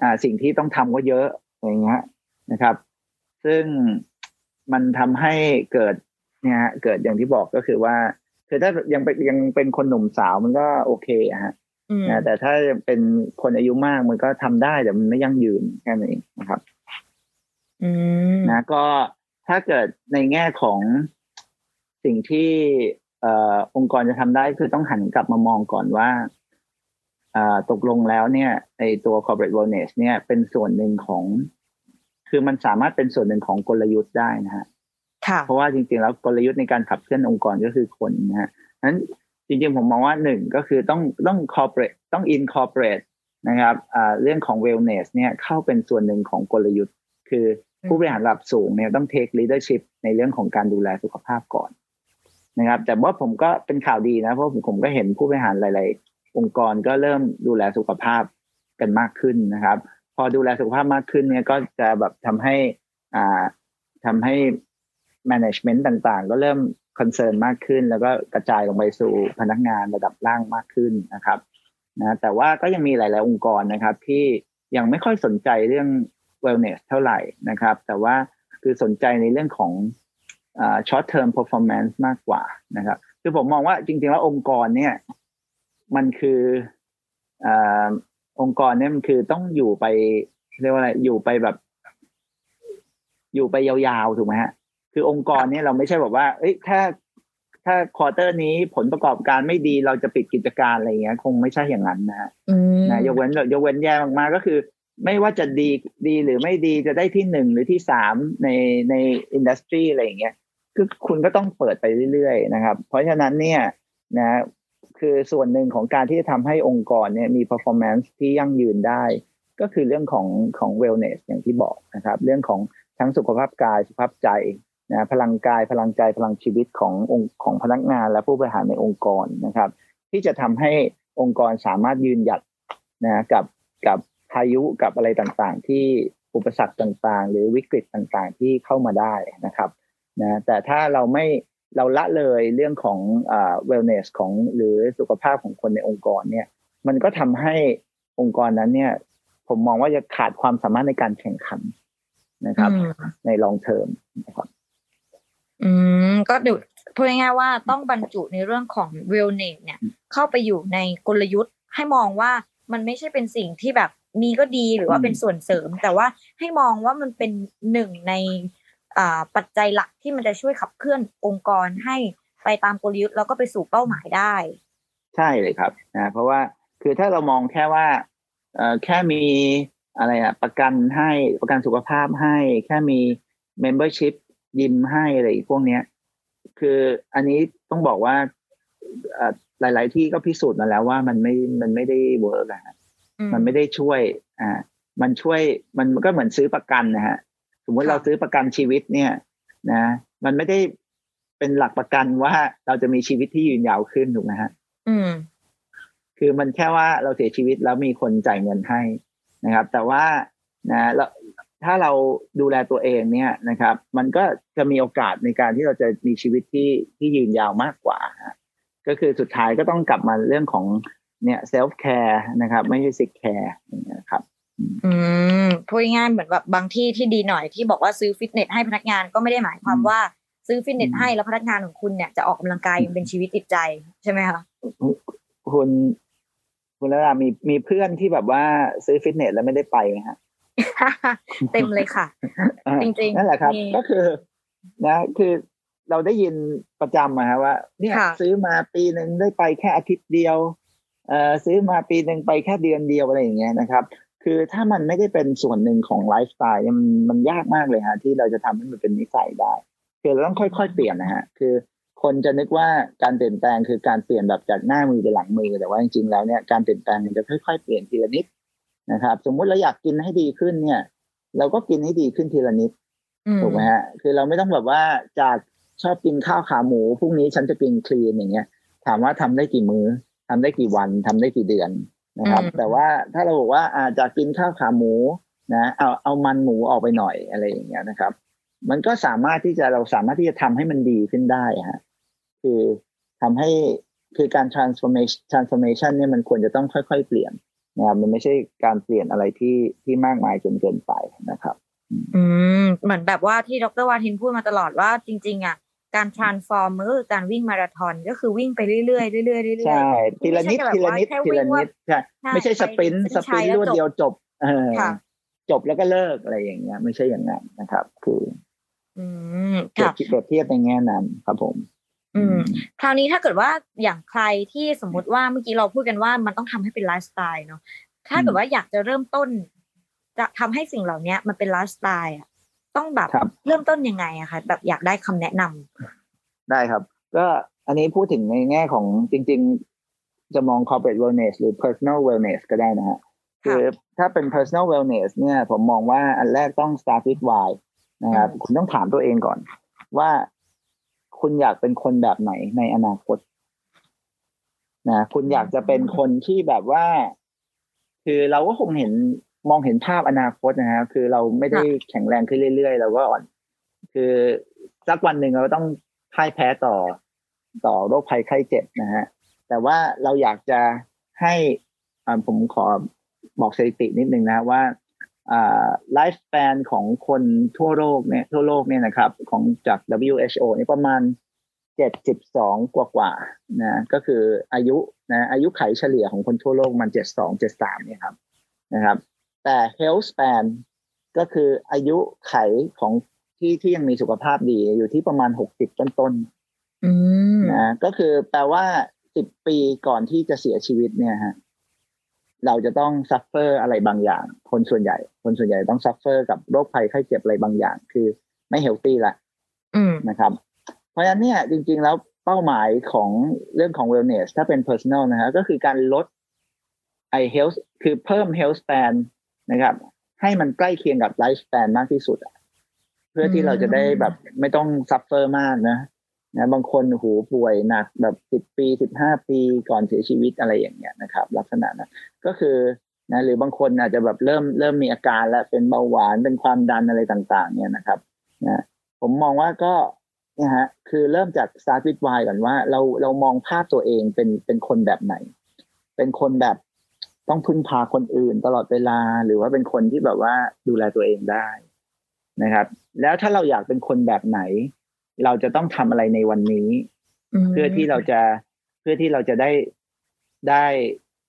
อ่าสิ่งที่ต้องทำก็เยอะอะไรเงี้ยนะครับซึ่งมันทำให้เกิดเนี่ยฮะเกิดอย่างที่บอกก็คือว่าคือถ้ายังเป็นยังเป็นคนหนุ่มสาวมันก็โอเคฮะนะแต่ถ้าเป็นคนอายุมากมันก็ทำได้แต่มันไม่ยั่งยืนแค่นั้นเองนะครับนะก็ถ้าเกิดในแง่ของสิ่งที่เอ่อองค์กรจะทำได้คือต้องหันกลับมามองก่อนว่าอ่าตกลงแล้วเนี่ยไอ้ตัว corporate wellness เนี่ยเป็นส่วนหนึ่งของคือมันสามารถเป็นส่วนหนึ่งของกลยุทธ์ได้นะฮะเพราะว่าจริงๆแล้วกลยุทธ์ในการขับเคลื่อนองค์กรก็คือคนนะฮะนั้นจริงๆผมมองว่าหนึ่งก็คือต้องต้อง corporate ต้อง incorporate นะครับอ่าเรื่องของ wellness เนี่ยเข้าเป็นส่วนหนึ่งของกลยุทธ์คือผู้บริหารระดับสูงเนี่ยต้อง take leadership ในเรื่องของการดูแลสุขภาพก่อนนะครับแต่ว่าผมก็เป็นข่าวดีนะเพราะผมผมก็เห็นผู้บริหารหลายๆองค์กรก็เริ่มดูแลสุขภาพกันมากขึ้นนะครับพอดูแลสุขภาพมากขึ้นเนี่ยก็จะแบบทำให้อ่าทำให้ management ต่างๆก็เริ่ม concern มากขึ้นแล้วก็กระจายลงไปสู่พนักงานระดับล่างมากขึ้นนะครับนะแต่ว่าก็ยังมีหลายๆองค์กรนะครับที่ยังไม่ค่อยสนใจเรื่อง wellness เท่าไหร่นะครับแต่ว่าคือสนใจในเรื่องของอ่า short term performance มากกว่านะครับคือผมมองว่าจริงๆแล้วองค์กรเนี่ยมันคืออ่าองค์กรเนี่ยมันคือต้องอยู่ไปเรียกว่าอะไรอยู่ไปแบบอยู่ไปยาวๆถูกมั้ยฮะคือองค์กรเนี่ยเราไม่ใช่แบบว่าเอ้ยถ้าถ้าควอเตอร์นี้ผลประกอบการไม่ดีเราจะปิดกิจการอะไรอย่างเงี้ยคงไม่ใช่อย่างนั้นนะฮะนะยกเว้นยกเว้นแย่มากๆก็คือไม่ว่าจะดีดีหรือไม่ดีจะได้ที่หนึ่งหรือที่สามในในอินดัสทรีอะไรอย่างเงี้ยคือคุณก็ต้องเปิดไปเรื่อยๆนะครับเพราะฉะนั้นเนี่ยนะคือส่วนหนึ่งของการที่จะทำให้องค์กรเนี่ยมี performance ที่ยั่งยืนได้ก็คือเรื่องของของ wellness อย่างที่บอกนะครับเรื่องของทั้งสุขภาพกายสุขภาพใจนะพลังกายพลังใจพลังชีวิตขององค์ของพนักงานและผู้บริหารในองค์กรนะครับที่จะทำให้องค์กรสามารถยืนหยัดนะกับกับพายุกับอะไรต่างๆที่อุปสรรคต่างๆหรือวิกฤตต่างๆที่เข้ามาได้นะครับนะแต่ถ้าเราไม่เราละเลยเรื่องของอ่า wellness ของหรือสุขภาพของคนในองค์กรเนี่ยมันก็ทำให้องค์กรนั้นเนี่ยผมมองว่าจะขาดความสามารถในการแข่งขันนะครับใน long term นะครับอืมก็เดี๋ยวพูดง่ายๆว่าต้องบรรจุในเรื่องของ wellness เนี่ยเข้าไปอยู่ในกลยุทธ์ให้มองว่ามันไม่ใช่เป็นสิ่งที่แบบมีก็ดีหรือว่าเป็นส่วนเสริมแต่ว่าให้มองว่ามันเป็นหนึ่งในปัจจัยหลักที่มันจะช่วยขับเคลื่อนองค์กรให้ไปตามกลยุทธ์แล้วก็ไปสู่เป้าหมายได้ใช่เลยครับนะเพราะว่าคือถ้าเรามองแค่ว่าแค่มีอะไรนะประกันให้ประกันสุขภาพให้แค่มี membership ยิมให้อะไรพวกนี้คืออันนี้ต้องบอกว่าหลายๆที่ก็พิสูจน์มาแล้วว่ามันไม่มันไม่ได้เวิร์กนะมันไม่ได้ช่วยอ่ามันช่วยมันก็เหมือนซื้อประกันนะฮะสมมติเราซื้อประกันชีวิตเนี่ยนะมันไม่ได้เป็นหลักประกันว่าเราจะมีชีวิตที่ยืนยาวขึ้นถูกไหมฮะอืมคือมันแค่ว่าเราเสียชีวิตแล้วมีคนจ่ายเงินให้นะครับแต่ว่านะถ้าเราดูแลตัวเองเนี่ยนะครับมันก็จะมีโอกาสในการที่เราจะมีชีวิตที่ที่ยืนยาวมากกว่าก็คือสุดท้ายก็ต้องกลับมาเรื่องของเนี่ยเซลฟ์แคร์นะครับไม่ใช่ซิกแคร์นะครับอืมพูดง่ายๆเหมือนแบบบางที่ที่ดีหน่อยที่บอกว่าซื้อฟิตเนสให้พนักงานก็ไม่ได้หมายความว่าซื้อฟิตเนสให้แล้วพนักงานของคุณเนี่ยจะออกกำลังกายยังเป็นชีวิตจิตใจใช่ไหมคะคุณคุณแล้วมีมีเพื่อนที่แบบว่าซื้อฟิตเนสแล้วไม่ได้ไปไหมฮะ เต็มเลยค่ะ จริงๆนั่นแหละครับก็คือนะคือเราได้ยินประจำนะฮะว่าเนี่ยซื้อมาปีนึงได้ไปแค่อาทิตย์เดียวเอ่อซื้อมาปีนึงไปแค่เดือนเดียวอะไรอย่างเงี้ยนะครับคือถ้ามันไม่ได้เป็นส่วนหนึ่งของไลฟ์สไตล์มันมันยากมากเลยฮะที่เราจะทำให้มันเป็นนิสัยได้คือเราต้องค่อยๆเปลี่ยนนะฮะคือคนจะนึกว่าการเปลี่ยนแปลงคือการเปลี่ยนแบบจากหน้ามือไปหลังมือแต่ว่าจริงๆแล้วเนี่ยการเปลี่ยนแปลงมันจะค่อยๆเปลี่ยนทีละนิดนะครับสมมุติเราอยากกินให้ดีขึ้นเนี่ยเราก็กินให้ดีขึ้นทีละนิดถูกไหมฮะคือเราไม่ต้องแบบว่าจากชอบกินข้าวขาหมูพรุ่งนี้ฉันจะกินคลีนอย่างเงี้ยถามว่าทำได้กี่มื้อทำได้กี่วันทำได้กี่เดือนนะครับแต่ว่าถ้าเราบอกว่าอาจจะกินข้าวขาหมู นะเอาเอามันหมูออกไปหน่อยอะไรอย่างเงี้ยนะครับมันก็สามารถที่จะเราสามารถที่จะทำให้มันดีขึ้นได้ฮะคือทำให้คือการ transformation transformation เนี่ยมันควรจะต้องค่อยๆเปลี่ยนนะครับมันไม่ใช่การเปลี่ยนอะไรที่ที่มากมายจนเกินไปนะครับอืมเหมือนแบบว่าที่ดร.วาทินพูดมาตลอดว่าจริงๆอ่ะการ transform มันก็คือการวิ่งมาราธอนก็คือวิ่งไปเรื่อยๆเรื่อยๆเรื่อยๆใช่ทีละนิดทีละนิดทีละนิดใช่ไม่ใช่สปรินต์สปรินต์รวดเดียวจบเออจบแล้วก็เลิกอะไรอย่างเงี้ยไม่ใช่อย่างนั้นนะครับคืออืมค่ะคิดเปรียบเทียบในแง่นั้นครับผมอืมคราวนี้ถ้าเกิดว่าอย่างใครที่สมมติว่าเมื่อกี้เราพูดกันว่ามันต้องทำให้เป็นไลฟ์สไตล์เนาะถ้าเกิดว่าอยากจะเริ่มต้นจะทำให้สิ่งเหล่านี้มันเป็นไลฟ์สไตล์อ่ะต้องแบบเริ่มต้นยังไงอะคะแบบอยากได้คำแนะนำได้ครับก็อันนี้พูดถึงในแง่ของจริงๆจะมอง corporate wellness หรือ personal wellness ก็ได้นะฮะคือถ้าเป็น personal wellness เนี่ยผมมองว่าอันแรกต้อง start with why นะครับคุณต้องถามตัวเองก่อนว่าคุณอยากเป็นคนแบบไหนในอนาคตนะคุณอยากจะเป็นคนที่แบบว่าคือเราก็คงเห็นมองเห็นภาพอนาคตนะฮะคือเราไม่ได้แข็งแรงขึ้นเรื่อยๆเราก็อ่อนคือสักวันหนึ่งเราต้องพ่ายแพ้ต่อต่อโรคภัยไข้เจ็บนะฮะแต่ว่าเราอยากจะให้ผมขอบอกสถิตินิดนึงนะว่าไลฟ์สแปนของคนทั่วโลกเนี่ยทั่วโลกเนี่ยนะครับของจาก ดับเบิลยู เอช โอ นี่ประมาณเจ็ดสิบสองกว่าๆนะก็คืออายุนะอายุไขเฉลี่ยของคนทั่วโลกมันเจ็ดสิบสอง เจ็ดสิบสามเนี่ยครับนะครับแต่ health span ก็คืออายุไขของที่ที่ยังมีสุขภาพดีอยู่ที่ประมาณหกสิบต้นๆอืมนะก็คือแปลว่าสิบปีก่อนที่จะเสียชีวิตเนี่ยฮะเราจะต้องซัฟเฟอร์อะไรบางอย่างคนส่วนใหญ่คนส่วนใหญ่ต้องซัฟเฟอร์กับโรคภัยไข้เจ็บอะไรบางอย่างคือไม่เฮลตี้ละนะครับเพราะฉะนั้นเนี่ยจริงๆแล้วเป้าหมายของเรื่องของ wellness ถ้าเป็น personal นะฮะก็คือการลดไอ health คือเพิ่ม health span นะครับให้มันใกล้เคียงกับ life span มากที่สุดเพื่อที่เราจะได้แบบไม่ต้องซัฟเฟอร์มากนะนะบางคนหูป่วยหนักแบบสิบปีสิบห้าปีก่อนเสียชีวิตอะไรอย่างเงี้ยนะครับลักษณะนะก็คือนะหรือบางคนอาจจะแบบเริ่มเริ่มมีอาการแล้วเป็นเบาหวานเป็นความดันอะไรต่างๆเนี่ยนะครับนะผมมองว่าก็นะฮะคือเริ่มจาก start with why ก่อนว่าเราเรามองภาพตัวเองเป็นเป็นคนแบบไหนเป็นคนแบบต้องพึ่งพาคนอื่นตลอดเวลาหรือว่าเป็นคนที่แบบว่าดูแลตัวเองได้นะครับแล้วถ้าเราอยากเป็นคนแบบไหนเราจะต้องทำอะไรในวันนี้เพื่อที่เราจะเพื่อที่เราจะได้ได้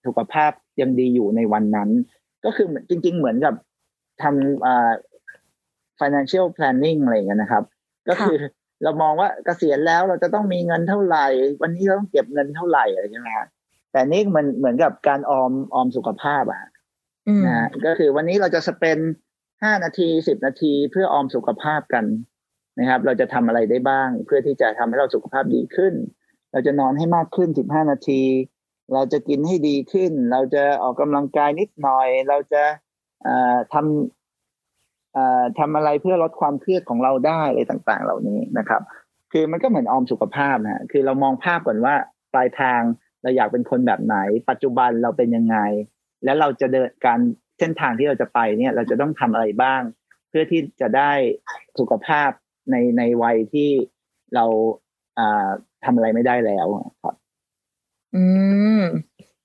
สุขภาพยังดีอยู่ในวันนั้นก็คือจริงๆเหมือนกับทำอ่า financial planning อะไรอย่างเงี้ยนะครับก็คือเรามองว่าเกษียณแล้วเราจะต้องมีเงินเท่าไหร่วันนี้เราต้องเก็บเงินเท่าไหร่อะไรใช่ไหมฮะแต่นี่มันเหมือนกับการออมออมสุขภาพอะนะก็คือวันนี้เราจะสเปนห้านาทีสิบนาทีเพื่อออมสุขภาพกันนะครับเราจะทำอะไรได้บ้างเพื่อที่จะทำให้เราสุขภาพดีขึ้นเราจะนอนให้มากขึ้นสิบห้านาทีเราจะกินให้ดีขึ้นเราจะออกกำลังกายนิดหน่อยเราจะทำทำอะไรเพื่อลดความเครียดของเราได้อะไรต่างๆเหล่านี้นะครับคือมันก็เหมือนออมสุขภาพนะคือเรามองภาพก่อนว่าปลายทางเราอยากเป็นคนแบบไหนปัจจุบันเราเป็นยังไงแล้วเราจะเดินการเส้นทางที่เราจะไปเนี่ยเราจะต้องทำอะไรบ้างเพื่อที่จะได้สุขภาพในในวัยที่เราอ่าทำอะไรไม่ได้แล้วครับอืม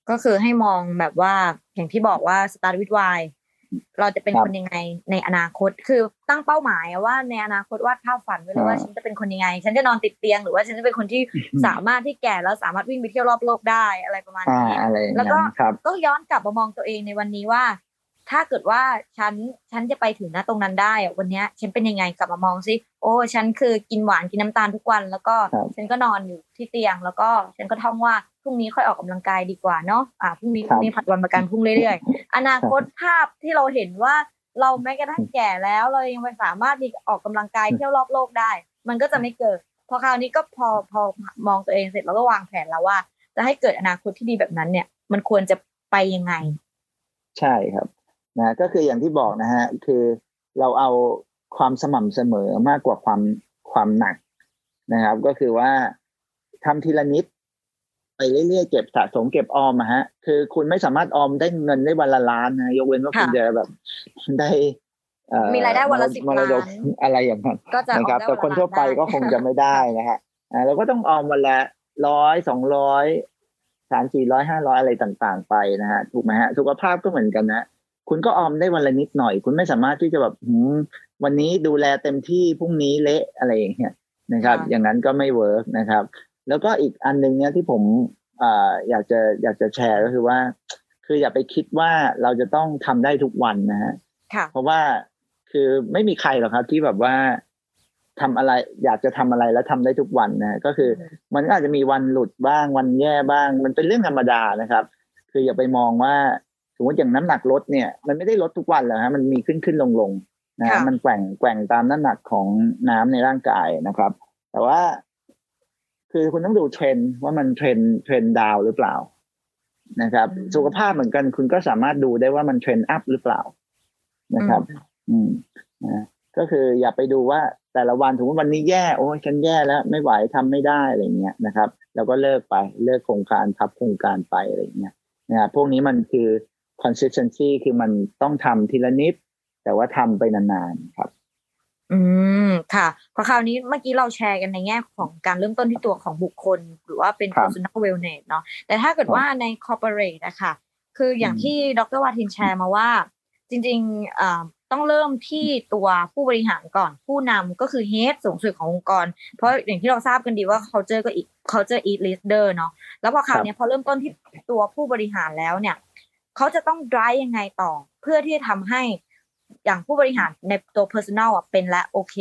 ก็คือให้มองแบบว่าอย่างที่บอกว่า start with why เราจะเป็นคนยังไงในอนาคตคือตั้งเป้าหมายว่าในอนาคตวาดภาพฝันไว้เลยว่าฉันจะเป็นคนยังไงฉันจะนอนติดเตียงหรือว่าฉันจะเป็นคนที่สามารถที่แก่แล้วสามารถวิ่งไปเที่ยวรอบโลกได้อะไรประมาณนี้แล้วก็ก็ย้อนกลับมามองตัวเองในวันนี้ว่าถ้าเกิดว่าฉันฉันจะไปถึงนะตรงนั้นได้วันนี้ฉันเป็นยังไงกลับมามองซิโอ้ฉันคือกินหวานกินน้ำตาลทุกวันแล้วก็ฉันก็นอนอยู่ที่เตียงแล้วก็ฉันก็ท่องว่าพรุ่งนี้ค่อยออกกำลังกายดีกว่าเนาะอ่าพรุ่งนี้พรุ่งนี้ผัดวันประกันพรุ่งเรื่อยๆอนาคตภาพที่เราเห็นว่าเราแม้กระทั่งแก่แล้วเรายังไม่สามารถที่ออกกำลังกายเที่ยวรอบโลกได้มันก็จะไม่เกิดพอคราวนี้ก็พอพอมองตัวเองเสร็จแล้วก็วางแผนแล้วว่าจะให้เกิดอนาคตที่ดีแบบนั้นเนี่ยมันควรจะไปยังไงใช่ครับนะก็คืออย่างที่บอกนะฮะคือเราเอาความสม่ำเสมอมากกว่าความความหนักนะครับก็คือว่าทำทีละนิด ไปเรื่อยๆเก็บสะสมเก็บออมอะฮะคือคุณไม่สามารถออมได้เงินได้วันละล้านนะยกเว้นว่าคุณจะแบบได้มีรายได้วันละสิบล้านอะไรอย่างนั้นนะครับแต่คนทั่วไปก็คงจะไม่ได้นะฮะเราก็ต้องออมวันละร้อยสองร้อยสามสี่ร้อยห้าร้อยอะไรต่างๆไปนะฮะถูกไหมฮะสุขภาพก็เหมือนกันนะคุณก็ออมได้วันละนิดหน่อยคุณไม่สามารถที่จะแบบวันนี้ดูแลเต็มที่พรุ่งนี้เละอะไรอย่างเงี้ยนะครับอย่างนั้นก็ไม่เวิร์กนะครับแล้วก็อีกอันนึงเนี่ยที่ผมอ่าอยากจะอยากจะแชร์ก็คือว่าคืออย่าไปคิดว่าเราจะต้องทำได้ทุกวันนะฮะเพราะว่าคือไม่มีใครหรอกครับที่แบบว่าทำอะไรอยากจะทำอะไรแล้วทำได้ทุกวันนะก็คือมันก็อาจจะมีวันหลุดบ้างวันแย่บ้างมันเป็นเรื่องธรรมดานะครับคืออย่าไปมองว่าสมมติอย่างน้ำหนักลดเนี่ยมันไม่ได้ลดทุกวันหรอกฮะมันมีขึ้นขึ้นลงลงนะมันแกว่งแกว่งตามน้ำหนักของน้ำในร่างกายนะครับแต่ว่าคือคุณต้องดูเทรนด์ว่ามันเทรนด์เทรนด์ดาวหรือเปล่านะครับสุขภาพเหมือนกันคุณก็สามารถดูได้ว่ามันเทรนด์อัพหรือเปล่านะครับอืมนะก็คืออย่าไปดูว่าแต่ละวันถึงว่าวันนี้แย่โอ้ยฉันแย่แล้วไม่ไหวทำไม่ได้อะไรเงี้ยนะครับแล้วก็เลิกไปเลิกโครงการทับโครงการไปอะไรเงี้ยนะพวกนี้มันคือ consistency คือมันต้องทำทีละนิดแต่ว่าทำไปนานๆครับอืมค่ะพอคราวนี้เมื่อกี้เราแชร์กันในแง่ของการเริ่มต้นที่ตัวของบุคคลหรือว่าเป็น personal wellness เนาะแต่ถ้าเกิดว่าใน corporate อะค่ะคืออย่างที่ดร.วาทินแชร์มาว่าจริงๆอ่าต้องเริ่มที่ตัวผู้บริหารก่อนผู้นำก็คือ head สูงสุดขององค์กรเพราะอย่างที่เราทราบกันดีว่า culture ก็ culture is leader เนาะแล้วพอคราวนี้พอเริ่มต้นที่ตัวผู้บริหารแล้วเนี่ยเขาจะต้อง drive ยังไงต่อเพื่อที่จะทำให้อย่างผู้บริหารในตัว personal อ่ะเป็นและโอเค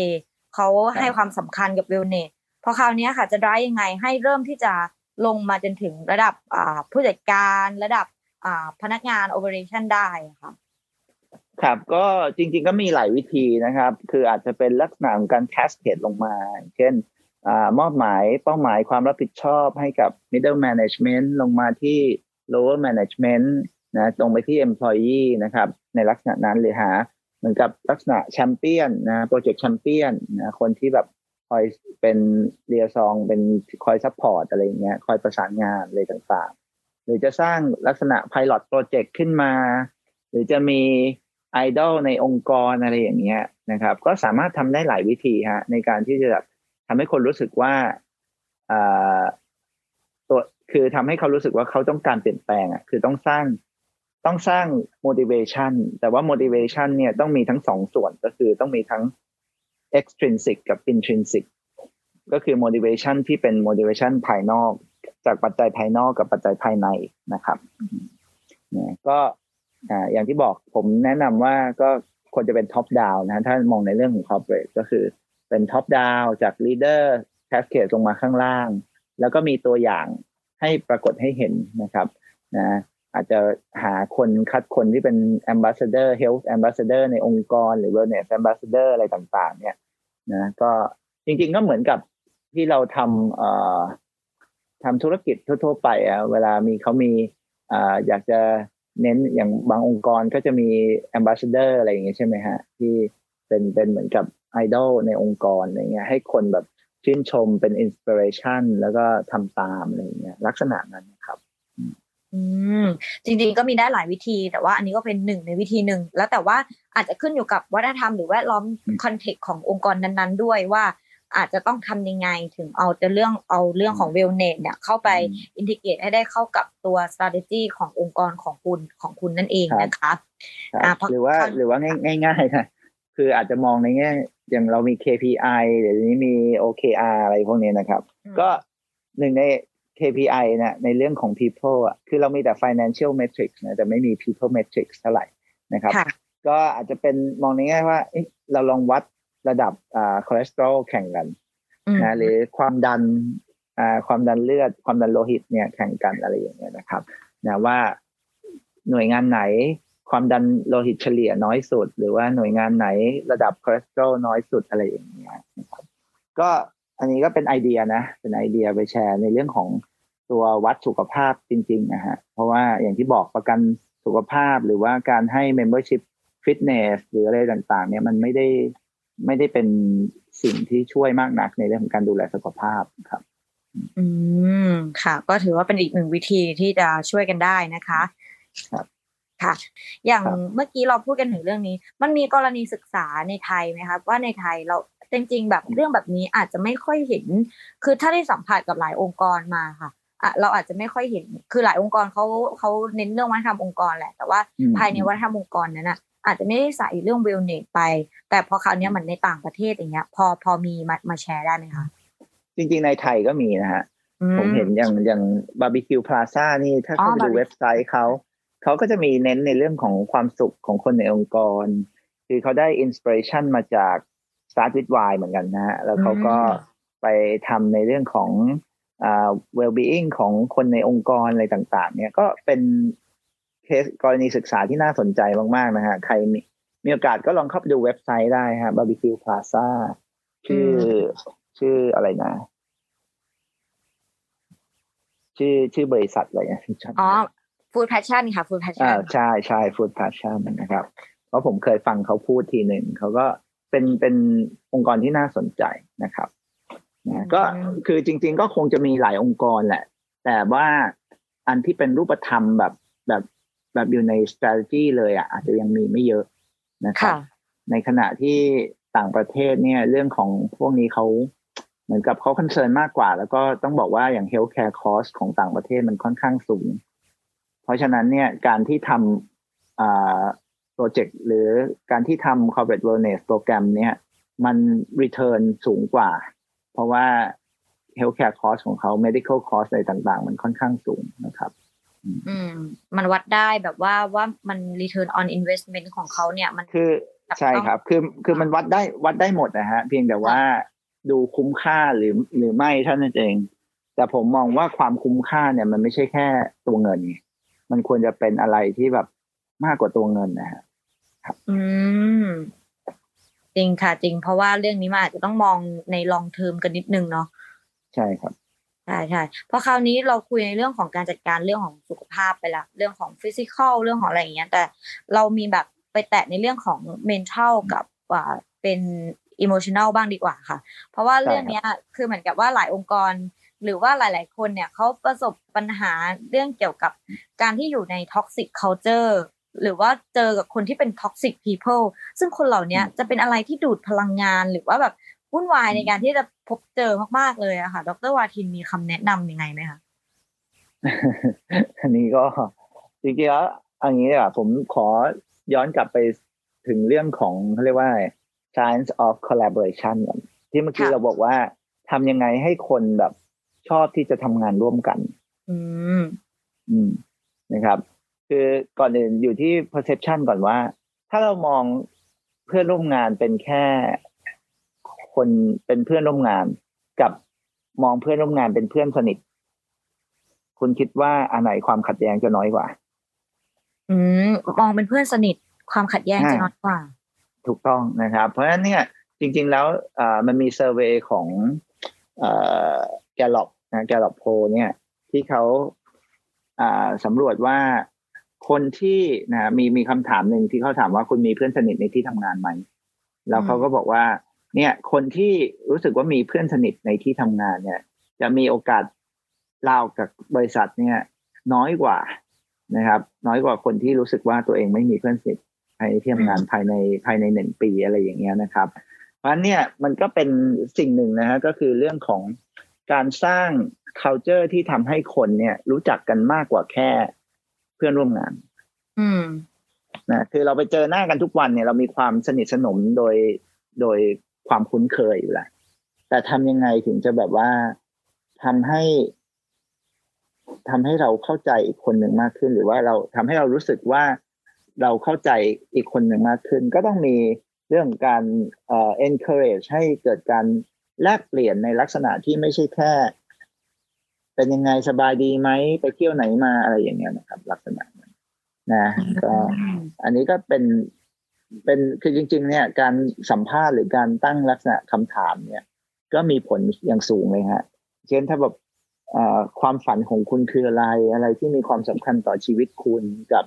เขาให้ความสำคัญกับ wellness พอคราวนี้ค่ะจะ drive ยังไงให้เริ่มที่จะลงมาจนถึงระดับผู้จัดการระดับพนักงาน operation ได้ค่ะครับก็จริงๆก็มีหลายวิธีนะครับคืออาจจะเป็นลักษณะของการแคสเคดลงมาเช่นอ่ามอบหมายเป้าหมายความรับผิดชอบให้กับ middle management ลงมาที่ lower management นะตรงไปที่ employee นะครับในลักษณะนั้นหรือหาเหมือนกับลักษณะแชมเปี้ยนนะโปรเจกต์แชมเปี้ยนนะคนที่แบบคอยเป็นเรียซองเป็นคอยซัพพอร์ตอะไรอย่างเงี้ยคอยประสานงานอะไรต่างๆหรือจะสร้างลักษณะ pilot project ขึ้นมาหรือจะมีไอดอลในองค์กรอะไรอย่างเงี้ยนะครับก็สามารถทำได้หลายวิธีฮะในการที่จะทำให้คนรู้สึกว่าอ่าตัวคือทำให้เขารู้สึกว่าเขาต้องการเปลี่ยนแปลงอ่ะคือต้องสร้างต้องสร้าง motivation แต่ว่า motivation เนี่ยต้องมีทั้งสองส่วนก็คือต้องมีทั้ง extrinsic กับ intrinsic ก็คือ motivation ที่เป็น motivation ภายนอกจากปัจจัยภายนอกกับปัจจัยภายในนะครับเนี่ยก็อ่าอย่างที่บอกผมแนะนำว่าก็ควรจะเป็นท็อปดาวน์นะถ้ามองในเรื่องของคอร์ปอเรทก็คือเป็นท็อปดาวน์จากลีดเดอร์แคสเคดลงมาข้างล่างแล้วก็มีตัวอย่างให้ปรากฏให้เห็นนะครับนะอาจจะหาคนคัดคนที่เป็นแอมบาสเดอร์เฮลท์แอมบาสเดอร์ในองค์กรหรือเวลเนสแอมบาสเดอร์อะไรต่างๆเนี่ยนะก็จริงๆก็เหมือนกับที่เราทำเอ่อทำธุรกิจทั่วๆไปอ่ะเวลามีเขามีอ่าอยากจะเน้นอย่างบางองค์กรก็จะมี ambassador อะไรอย่างเงี้ยใช่ไหมฮะที่เป็นเป็นเหมือนกับไอดอลในองค์กรอะไรเงี้ยให้คนแบบชื่นชมเป็น inspiration แล้วก็ทำตามอะไรเงี้ยลักษณะนั้นนะครับอืมจริงๆก็มีได้หลายวิธีแต่ว่าอันนี้ก็เป็นหนึ่งในวิธีหนึ่งแล้วแต่ว่าอาจจะขึ้นอยู่กับวัฒนธรรมหรือแวดล้อม context ขององค์กรนั้นๆด้วยว่าอาจจะต้องทำยังไงถึงเอาแต่เรื่องเอาเรื่องของ wellness เนี่ยเข้าไป integrate ให้ได้เข้ากับตัว strategy ขององค์กรของคุณของคุณนั่นเองนะคะหรือว่าหรือว่าง่ายๆนะคืออาจจะมองในแง่อย่างเรามี เค พี ไอ เดี๋ยวนี้มี โอ เค อาร์ อะไรพวกนี้นะครับก็หนึ่งใน เค พี ไอ นะในเรื่องของ people อ่ะคือเรามีแต่ financial metrics นะแต่ไม่มี people metrics เท่าไหร่นะครับก็อาจจะเป็นมองในแง่ว่าเราลองวัดระดับคอเลสเตอรอลแข่งกันนะหรือความดันความดันเลือดความดันโลหิตเนี่ยแข่งกันอะไรอย่างเงี้ยนะครับนะว่าหน่วยงานไหนความดันโลหิตเฉลี่ยน้อยสุดหรือว่าหน่วยงานไหนระดับคอเลสเตอรอลน้อยสุดอะไรอย่างเงี้ยนะครับก็อันนี้ก็เป็นไอเดียนะเป็นไอเดียไปแชร์ในเรื่องของตัววัดสุขภาพจริงๆนะฮะเพราะว่าอย่างที่บอกประกันสุขภาพหรือว่าการให้ membership fitness หรืออะไรต่างๆเนี่ยมันไม่ได้ไม่ได้เป็นสิ่งที่ช่วยมากนักในเรื่องของการดูแลสุขภาพครับ อืมค่ะก็ถือว่าเป็นอีกหนึ่งวิธีที่จะช่วยกันได้นะคะครับค่ะอย่างเมื่อกี้เราพูดกันถึงเรื่องนี้มันมีกรณีศึกษาในไทยไหมคะว่าในไทยเราจริงๆแบบเรื่องแบบนี้อาจจะไม่ค่อยเห็นคือถ้าได้สัมผัสกับหลายองค์กรมาค่ะอ่ะเราอาจจะไม่ค่อยเห็นคือหลายองค์กรเขาเขาเน้นเรื่องวัฒนธรรมองค์กรแหละแต่ว่าภายในวัฒนธรรมองค์กรนั้นอ่ะอาจจะไม่ได้ใส่เรื่องเวลเนสไปแต่พอคราวนี้มันในต่างประเทศอย่างเงี้ยพอพอมีมามาแชร์ได้ไหมคะจริงๆในไทยก็มีนะฮะผมเห็นอย่างอย่างบาร์บีคิวพลาซ่านี่ถ้าเข้าไปดูเว็บไซต์เขาเขาก็จะมีเน้นในเรื่องของความสุขของคนในองค์กรคือเขาได้อินสปิเรชันมาจาก Start with Why เหมือนกันนะฮะแล้วเขาก็ไปทำในเรื่องของอ่า well-being ของคนในองค์กรอะไรต่างๆเนี่ยก็เป็นเคสกรณีศึกษาที่น่าสนใจมากๆนะฮะใครมีมีโอกาสก็ลองเข้าไปดูเว็บไซต์ได้ฮะ Barbecue Plaza ชื่อชื่ออะไรนะชื่อชื่อบริษัทอะไรนะอ๋อ Food Passion ค่ะ Food Passion อ่าใช่ใช่ Food Passion นะครับเพราะผมเคยฟังเขาพูดทีหนึ่งเขาก็เป็นเป็นองค์กรที่น่าสนใจนะครับนะก็คือจริงๆก็คงจะมีหลายองค์กรแหละแต่ว่าอันที่เป็นรูปธรรมแบบแบบแบบอยู่ใน strategy เลยอ่ะอาจจะยังมีไม่เยอะนะครับในขณะที่ต่างประเทศเนี่ยเรื่องของพวกนี้เขาเหมือนกับเขาคอนเซิร์นมากกว่าแล้วก็ต้องบอกว่าอย่าง healthcare cost ของต่างประเทศมันค่อนข้างสูงเพราะฉะนั้นเนี่ยการที่ทำอ่าโปรเจกต์หรือการที่ทำ corporate wellness โปรแกรมเนี่ยมัน return สูงกว่าเพราะว่า healthcare cost ของเขา medical cost อะไรต่างๆมันค่อนข้างสูงนะครับอืมมันวัดได้แบบว่าว่ามัน return on investment ของเขาเนี่ยมันคือใช่ครับคือคือมันวัดได้วัดได้หมดนะฮะเพียงแต่ว่าดูคุ้มค่าหรือหรือไม่เท่านั้นเองแต่ผมมองว่าความคุ้มค่าเนี่ยมันไม่ใช่แค่ตัวเงินมันควรจะเป็นอะไรที่แบบมากกว่าตัวเงินนะฮะครับอืมจริงค่ะจริงเพราะว่าเรื่องนี้มันอาจจะต้องมองใน long term กันนิดนึงเนาะใช่ครับใช่ใช่เพราะคราวนี้เราคุยในเรื่องของการจัดการเรื่องของสุขภาพไปละเรื่องของ physical เรื่องของอะไรอย่างเงี้ยแต่เรามีแบบไปแตะในเรื่องของ mental กับว่าเป็นemotional บ้างดีกว่าค่ะเพราะว่าเรื่องนี้คือเหมือนกับว่าหลายองค์กรหรือว่าหลายๆคนเนี่ยเขาประสบปัญหาเรื่องเกี่ยวกับการที่อยู่ใน toxic culture หรือว่าเจอกับคนที่เป็น toxic people ซึ่งคนเหล่านี้จะเป็นอะไรที่ดูดพลังงานหรือว่าแบบวุ่นวายในการที่จะพบเจอมากๆเลยอะค่ะดร.วาทินมีคำแนะนำยังไงไหมคะอันนี้ก็จริงๆแล้วอย่างนี้อะผมขอย้อนกลับไปถึงเรื่องของเขาเรียกว่าscience of collaboration ที่เมื่อกี้เราบอกว่าทำยังไงให้คนแบบชอบที่จะทำงานร่วมกันอืมอืมนะครับคือก่อนอื่นอยู่ที่ perception ก่อนว่าถ้าเรามองเพื่อนร่วมงานเป็นแค่คนเป็นเพื่อนร่วมงานกับมองเพื่อนร่วมงานเป็นเพื่อนสนิทคุณคิดว่าอันไหนความขัดแย้งจะน้อยกว่าอืมมองเป็นเพื่อนสนิทความขัดแย้งจะน้อยกว่าถูกต้องนะครับเพราะฉะนั้นเนี่ยจริงๆแล้วมันมีเซอร์เวย์ของแกลล็อปนะแกลล็อปโพเนี่ยที่เขาสำรวจว่าคนที่นะมีมีคำถามหนึ่งที่เขาถามว่าคุณมีเพื่อนสนิทในที่ทำงานไหมแล้วเขาก็บอกว่าเนี่ยคนที่รู้สึกว่ามีเพื่อนสนิทในที่ทำงานเนี่ยจะมีโอกาสลาออกจากบริษัทเนี่ยน้อยกว่านะครับน้อยกว่าคนที่รู้สึกว่าตัวเองไม่มีเพื่อนสนิทภายในที่ทำงานภายในภายในหนึ่งปีอะไรอย่างเงี้ยนะครับเพราะฉะนั้นเนี่ยมันก็เป็นสิ่งหนึ่งนะฮะก็คือเรื่องของการสร้าง culture ที่ทำให้คนเนี่ยรู้จักกันมากกว่าแค่เพื่อนร่วมงานอืมนะคือเราไปเจอหน้ากันทุกวันเนี่ยเรามีความสนิทสนมโดยโดยความคุ้นเคยอยู่แล้วแต่ทำยังไงถึงจะแบบว่าทำให้ทำให้เราเข้าใจอีกคนหนึ่งมากขึ้นหรือว่าเราทำให้เรารู้สึกว่าเราเข้าใจอีกคนหนึ่งมากขึ้นก็ต้องมีเรื่องการเอ่อ encourage ให้เกิดการแลกเปลี่ยนในลักษณะที่ไม่ใช่แค่เป็นยังไงสบายดีไหมไปเที่ยวไหนมาอะไรอย่างเงี้ยนะครับลักษณะนั้นนะก็อันนี้ก็เป็นเป็นคือจริงๆเนี่ยการสัมภาษณ์หรือการตั้งลักษณะคำถามเนี่ยก็มีผลอย่างสูงเลยฮะเช่นถ้าแบบเอ่อความฝันของคุณคืออะไรอะไรที่มีความสำคัญต่อชีวิตคุณกับ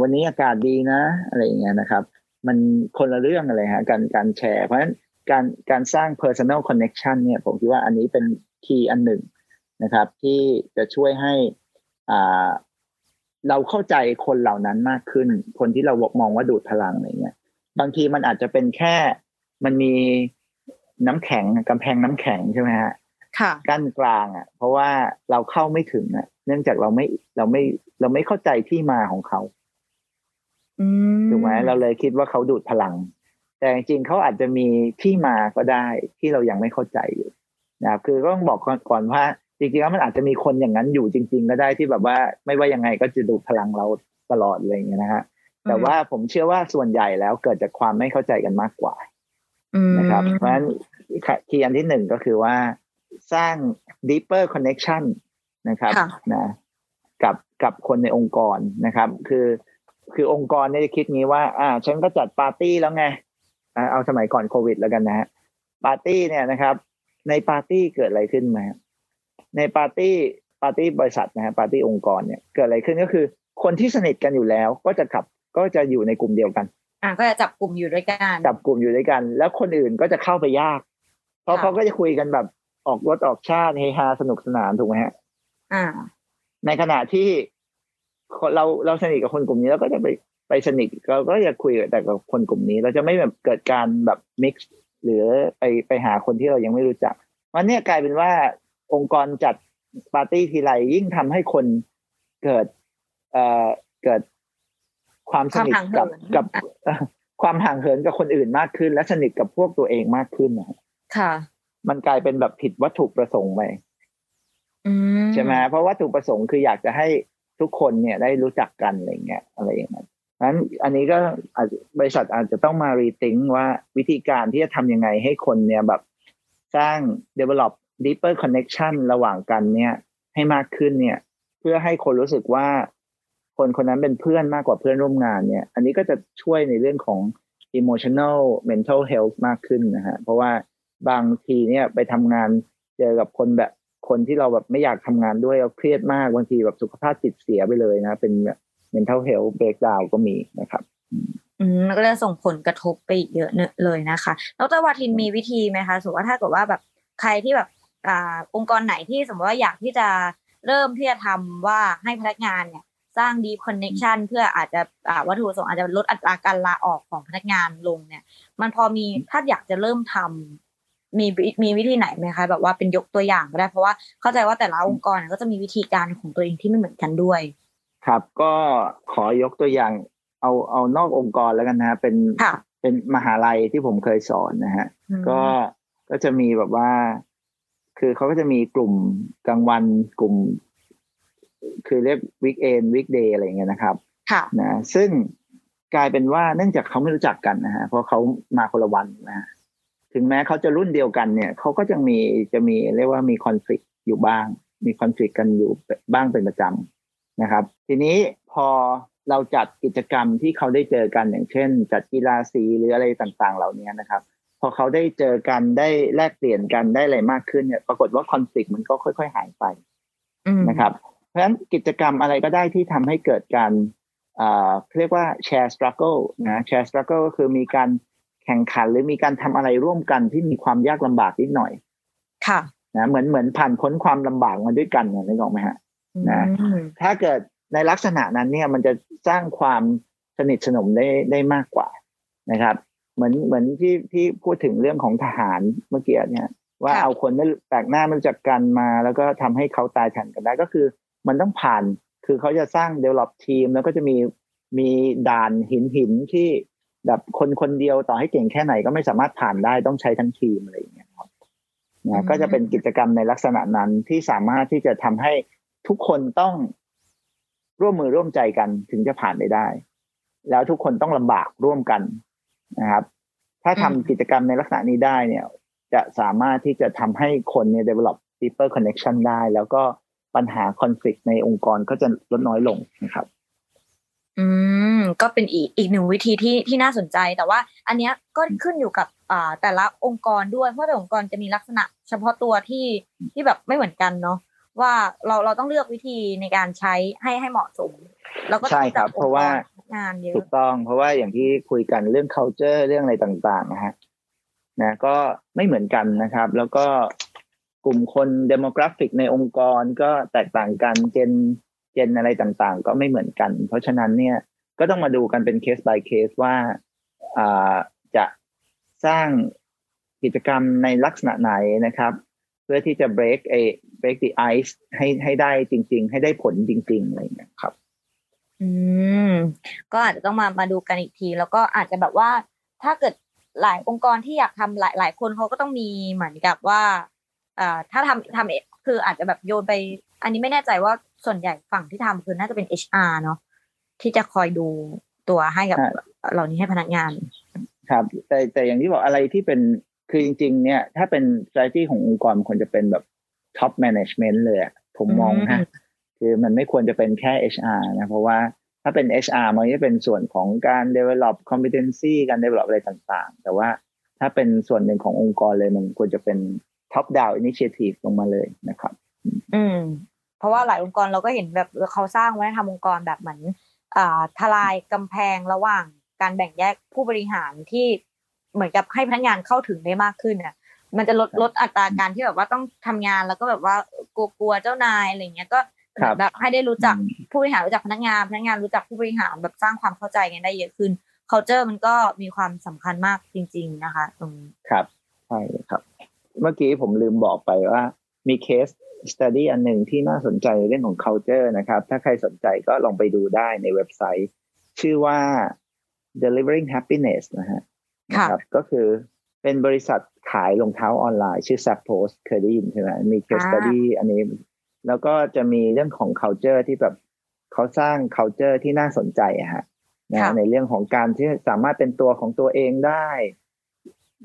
วันนี้อากาศดีนะอะไรอย่างเงี้ยนะครับมันคนละเรื่องอะไรฮะการการแชร์เพราะฉะนั้นการการสร้าง personal connection เนี่ยผมคิดว่าอันนี้เป็นคีย์อันหนึ่ง นะครับที่จะช่วยให้อ่าเราเข้าใจคนเหล่านั้นมากขึ้นคนที่เรามองว่าดูดพลังอะไรเงี้ยบางทีมันอาจจะเป็นแค่มันมีน้ำแข็งกำแพงน้ำแข็งใช่ไหมฮะค่ะกั้นกลางอ่ะเพราะว่าเราเข้าไม่ถึงอ่ะเนื่องจากเราไม่เราไม่เราไม่เข้าใจที่มาของเขาถูกไหมเราเลยคิดว่าเขาดูดพลังแต่จริงๆเขาอาจจะมีที่มาก็ได้ที่เรายังไม่เข้าใจอยู่นะครับคือก็ต้องบอกก่อนว่าจริงๆแล้วมันอาจจะมีคนอย่างนั้นอยู่จริงๆก็ได้ที่แบบว่าไม่ว่ายังไงก็จะดูดพลังเราตลอดอะไรอย่างเงี้ยนะฮะแต่ว่าผมเชื่อว่าส่วนใหญ่แล้วเกิดจากความไม่เข้าใจกันมากกว่านะครับเพราะฉะนั้นคีย์อันที่หนึ่งก็คือว่าสร้าง deeper connection นะครับนะกับกับคนในองค์กรนะครับคือคือองค์กรเนี่ยจะคิดงี้ว่าอ่าฉันก็จัดปาร์ตี้แล้วไงเอาสมัยก่อนโควิดแล้วกันนะฮะปาร์ตี้เนี่ยนะครับในปาร์ตี้เกิดอะไรขึ้นมาในปาร์ตี้ปาร์ตี้บริษัทนะฮะปาร์ตี้องค์กรเนี่ยเกิดอะไรขึ้นก็คือคนที่สนิทกันอยู่แล้วก็จะขับก็จะอยู่ในกลุ่มเดียวกันอ่าก็จะจับกลุ่มอยู่ด้วยกันจับกลุ่มอยู่ด้วยกันแล้วคนอื่นก็จะเข้าไปยากเพราะเขาก็จะคุยกันแบบออกรถออกชาติเฮฮาสนุกสนานถูกไหมฮะอ่าในขณะที่เราเราสนิทกับคนกลุ่มนี้แล้วก็จะไปไปสนิทเราก็จะคุยแต่กับคนกลุ่มนี้เราจะไม่แบบเกิดการแบบมิกซ์หรือไปไปหาคนที่เรายังไม่รู้จักวันนี้กลายเป็นว่าองค์กรจัดปาร์ตี้ทีไรยิ่งทำให้คนเกิดเอ่อเกิดความสนิทกับกับความห่างเหินกับคนอื่นมากขึ้นและสนิทกับพวกตัวเองมากขึ้นนะค่ะมันกลายเป็นแบบผิดวัตถุประสงค์ไปใช่ไหมเพราะวัตถุประสงค์คืออยากจะให้ทุกคนเนี่ยได้รู้จักกันอะไรเงี้ยอะไรอย่างเงี้ยงั้นอันนี้ก็บริษัทอาจจะต้องมารีทิงว่าวิธีการที่จะทำยังไงให้คนเนี่ยแบบสร้าง develop deeper connection ระหว่างกันเนี่ยให้มากขึ้นเนี่ยเพื่อให้คนรู้สึกว่าคนคนนั้นเป็นเพื่อนมากกว่าเพื่อนร่วมงานเนี่ยอันนี้ก็จะช่วยในเรื่องของ emotional mental health มากขึ้นนะฮะเพราะว่าบางทีเนี่ยไปทำงานเจอกับคนแบบคนที่เราแบบไม่อยากทำงานด้วยเราเครียดมากบางทีแบบสุขภาพจิตเสียไปเลยนะเป็น mental health breakdown ก็มีนะครับอืมก็จะส่งผลกระทบไปอีกเยอะเลยนะคะแล้วดร.วาทินมีวิธีไหมคะสมมติว่าถ้าเกิดว่าแบบใครที่แบบอ่าองค์กรไหนที่สมมติว่าอยากที่จะเริ่มที่จะทำว่าให้พนักงานเนี่ยสร้าง deep connection เพื่ออาจจะอ่าวัตถุประสงค์อาจจะลดอัตราการลาออกของพนักงานลงเนี่ยมันพอมีถ้าอยากจะเริ่มทำมีมีวิธีไหนไหมคะแบบว่าเป็นยกตัวอย่างก็ได้เพราะว่าเข้าใจว่าแต่ละองค์กรก็จะมีวิธีการของตัวเองที่ไม่เหมือนกันด้วยครับก็ขอยกตัวอย่างเอาเอานอกองค์กรแล้วกันนะฮะเป็นเป็นมหาลัยที่ผมเคยสอนนะฮะก็ก็จะมีแบบว่าคือเขาก็จะมีกลุ่มกลางวันกลุ่มคือเรียก weekend weekday อะไรอย่างเงี้ยนะครับค่ะนะซึ่งกลายเป็นว่าเนื่องจากเขาไม่รู้จักกันนะฮะเพราะเขามาคนละวันนะถึงแม้เขาจะรุ่นเดียวกันเนี่ยเขาก็จะมีจะมีเรียกว่ามีคอนฟลิกต์อยู่บ้างมีคอนฟลิกต์กันอยู่บ้างเป็นประจำนะครับทีนี้พอเราจัดกิจกรรมที่เขาได้เจอกันอย่างเช่นจัดกีฬาสีหรืออะไรต่างๆเหล่านี้นะครับพอเขาได้เจอกันได้แลกเปลี่ยนกันได้อะไรมากขึ้นเนี่ยปรากฏว่าคอนฟลิกต์มันก็ค่อยๆหายไปนะครับเพราะฉะนั้นกิจกรรมอะไรก็ได้ที่ทำให้เกิดการอ่าเรียกว่าแชร์สตรักเกิลนะแชร์สตรักเกิลก็คือมีการแข่งขันหรือมีการทำอะไรร่วมกันที่มีความยากลำบากนิดหน่อยค่ะนะเหมือนเหมือนผ่านพ้นความลำบากมาด้วยกันเนี่ยนึกออกไหมฮะนะถ้าเกิดในลักษณะนั้นเนี่ยมันจะสร้างความสนิทสนมได้ได้มากกว่านะครับเหมือนเหมือนที่ที่พูดถึงเรื่องของทหารเมื่อกี้เนี่ยว่าเอาคนไม่แตกหน้าไม่รู้จักกันมาแล้วก็ทำให้เขาตายฉันกันได้ก็คือมันต้องผ่านคือเขาจะสร้าง develop team แล้วก็จะมีมีด่านหินหินที่แบบคนคนเดียวต่อให้เก่งแค่ไหนก็ไม่สามารถผ่านได้ต้องใช้ทั้งทีมอะไรอย่างเงี้ยครับนะก็จะเป็นกิจกรรมในลักษณะนั้นที่สามารถที่จะทำให้ทุกคนต้องร่วมมือร่วมใจกันถึงจะผ่านไปได้แล้วทุกคนต้องลำบากร่วมกันนะครับถ้าทำกิจกรรมในลักษณะนี้ได้เนี่ยจะสามารถที่จะทำให้คนเนี่ย develop deeper connection ได้แล้วก็ปัญหา conflict ในองค์กรก็จะลดน้อยลงนะครับอืมก็เป็นอีกอีกหนึ่งวิธีที่ที่น่าสนใจแต่ว่าอันเนี้ยก็ขึ้นอยู่กับอ่าแต่ละองค์กรด้วยเพราะแต่องค์กรจะมีลักษณะเฉพาะตัวที่ที่แบบไม่เหมือนกันเนาะว่าเราเราต้องเลือกวิธีในการใช้ให้ให้เหมาะสมแล้วก็ใช่ครับเพราะว่างานเยอะถูกต้องเพราะว่าอย่างที่คุยกันเรื่อง culture เรื่องอะไรต่างๆนะฮะนะก็ไม่เหมือนกันนะครับแล้วก็ กลุ่มคนเดโมกราฟิกในองค์กรก็แตกต่างกันเจนเจนอะไรต่างๆก็ไม่เหมือนกันเพราะฉะนั้นเนี่ยก็ต้องมาดูกันเป็นเคส by เคสว่าจะสร้างกิจกรรมในลักษณะไหนนะครับเพื่อที่จะ break a break the ice ให้ให้ได้จริงๆให้ได้ผลจริงๆอะไรอย่างเงี้ยครับอืมก็อาจจะต้องมามาดูกันอีกทีแล้วก็อาจจะแบบว่าถ้าเกิดหลายองค์กรที่อยากทำหลายหลายคนเขาก็ต้องมีเหมือนกับว่าอ่าถ้าทำทำคืออาจจะแบบโยนไปอันนี้ไม่แน่ใจว่าส่วนใหญ่ฝั่งที่ทำคือน่าจะเป็น เอช อาร์ เนาะที่จะคอยดูตัวให้กับเหล่านี้ให้พนักงานครับแต่แต่อย่างที่บอกอะไรที่เป็นคือจริงๆเนี่ยถ้าเป็น strategy ขององค์กรควรจะเป็นแบบ top management เลยอ่ะผมมองนะคือมันไม่ควรจะเป็นแค่ เอช อาร์ นะเพราะว่าถ้าเป็น เอช อาร์ มันจะเป็นส่วนของการ develop competency การ develop อะไรต่างๆแต่ว่าถ้าเป็นส่วนหนึ่งขององค์กรเลยมันควรจะเป็น top down initiative ลงมาเลยนะครับอืมเพราะว่าหลายองค์กรเราก็เห็นแบบเขาสร้างวัฒนธรรมองค์กรแบบเหมือนอ่าทลายกำแพงระหว่างการแบ่งแยกผู้บริหารที่เหมือนกับให้พนักงานเข้าถึงได้มากขึ้นเนี่ยมันจะลดลดอัตราการที่แบบว่าต้องทำงานแล้วก็แบบว่ากลัวกลัวเจ้านายอะไรเงี้ยก็แบบให้ได้รู้จักผู้บริหารรู้จักพนักงานพนักงานรู้จักผู้บริหารแบบสร้างความเข้าใจกันได้เยอะขึ้น culture มันก็มีความสำคัญมากจริงๆนะคะตรงครับใช่ครับเมื่อกี้ผมลืมบอกไปว่ามีเคส study อันหนึ่งที่น่าสนใจเรื่องของ culture นะครับถ้าใครสนใจก็ลองไปดูได้ในเว็บไซต์ชื่อว่า Delivering Happiness นะฮะครับก็คือเป็นบริษัทขายรองเท้าออนไลน์ชื่อ Zappos เคยได้ยินใช่ไหมมี case study อันนี้แล้วก็จะมีเรื่องของ culture ที่แบบเขาสร้าง culture ที่น่าสนใจอะฮะนะในเรื่องของการที่สามารถเป็นตัวของตัวเองได้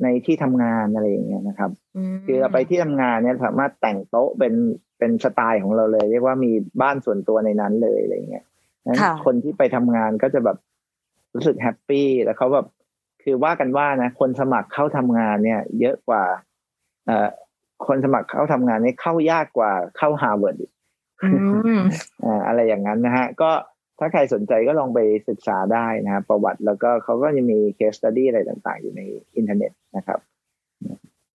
ในที่ทำงานอะไรอย่างเงี้ยนะครับคือเราไปที่ทำงานเนี่ยสามารถแต่งโต๊ะเป็นเป็นสไตล์ของเราเลยเรียกว่ามีบ้านส่วนตัวในนั้นเลยอะไรอย่างเงี้ยนั้นคนที่ไปทำงานก็จะแบบรู้สึกแฮปปี้แล้วเขาแบบคือว่ากันว่านะคนสมัครเข้าทำงานเนี่ยเยอะกว่าเอ่อคนสมัครเข้าทำงานนี่เข้ายากกว่าเข้า Harvard อ่าอะไรอย่างนั้นนะฮะก็ถ้าใครสนใจก็ลองไปศึกษาได้นะฮะประวัติแล้วก็เขาก็จะมี case study อะไรต่างๆอยู่ในอินเทอร์เน็ตนะครับ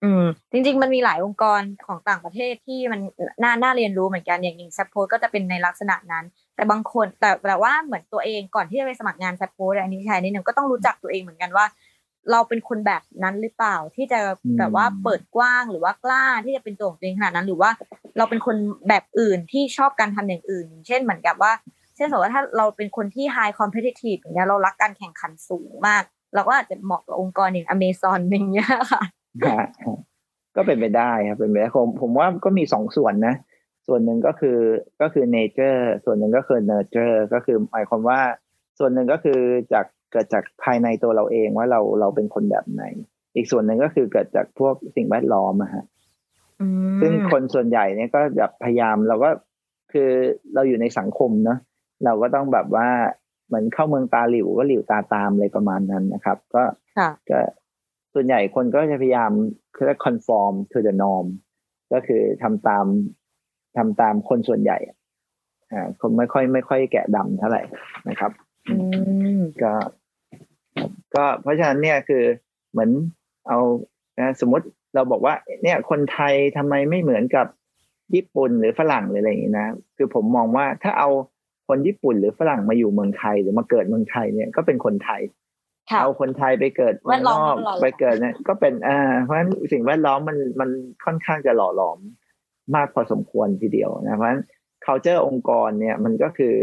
อืมจริงๆมันมีหลายองค์กรของต่างประเทศที่มันน่าน่าเรียนรู้เหมือนกันอย่างอย่าง Zappos ก็จะเป็นในลักษณะนั้นแต่บางคนแต่แต่ว่าเหมือนตัวเองก่อนที่จะไปสมัครงาน Zappos อันนี้ใช่นิดนึงก็ต้องรู้จักตัวเองเหมือนกันว่าเราเป็นคนแบบนั้นหรือเปล่าที่จะแบบว่าเปิดกว้างหรือว่ากล้าที่จะเป็นตัวของตัวเองขนาดนั้นหรือว่าเราเป็นคนแบบอื่นที่ชอบการทำอย่างอื่นเช่นเหมือนกับว่าเช่นสมมติว่าถ้าเราเป็นคนที่ high competitive อย่างเงี้ยเรารักการแข่งขันสูงมากเราก็อาจจะเหมาะกับองค์กรอย่าง Amazon อย่างเงี้ยค่ะก็เป็นไปได้ครับเป็นไปได้ผมผมว่าก็มีสองส่วนนะส่วนหนึ่งก็คือก็คือ nature ส่วนหนึ่งก็คือ nurture ก็คือหมายความว่าส่วนหนึ่งก็คือจากเกิดจากภายในตัวเราเองว่าเราเราเป็นคนแบบไหนอีกส่วนหนึ่งก็คือเกิดจากพวกสิ่งแวดล้อมอะฮะซึ่งคนส่วนใหญ่เนี่ยก็แบบพยายามเราก็คือเราอยู่ในสังคมเนาะเราก็ต้องแบบว่าเหมือนเข้าเมืองตาหลิวก็หลิวตาตามอะไรประมาณนั้นนะครับก็ก็ส่วนใหญ่คนก็จะพยายามคือ conform to the norm ก็คือทำตามทำตามคนส่วนใหญ่อ่าคนไม่ค่อยไม่ค่อยแกะดำเท่าไหร่นะครับก็ก็เพราะฉะนั้นเนี่ยคือเหมือนเอานะสมมติเราบอกว่าเนี่ยคนไทยทำไมไม่เหมือนกับญี่ปุ่นหรือฝรั่งหรืออะไรอย่างนี้นะคือผมมองว่าถ้าเอาคนญี่ปุ่นหรือฝรั่งมาอยู่เมืองไทยหรือมาเกิดเมืองไทยเนี่ยก็เป็นคนไทยเอาคนไทยไปเกิดนอกไปเกิดเนี่ยก็เป็นอ่าเพราะฉะนั้นสิ่งแวดล้อมมันมันค่อนข้างจะหล่อหลอมมากพอสมควรทีเดียวนะเพราะฉะนั้น culture องค์กรเนี่ยมันก็คือ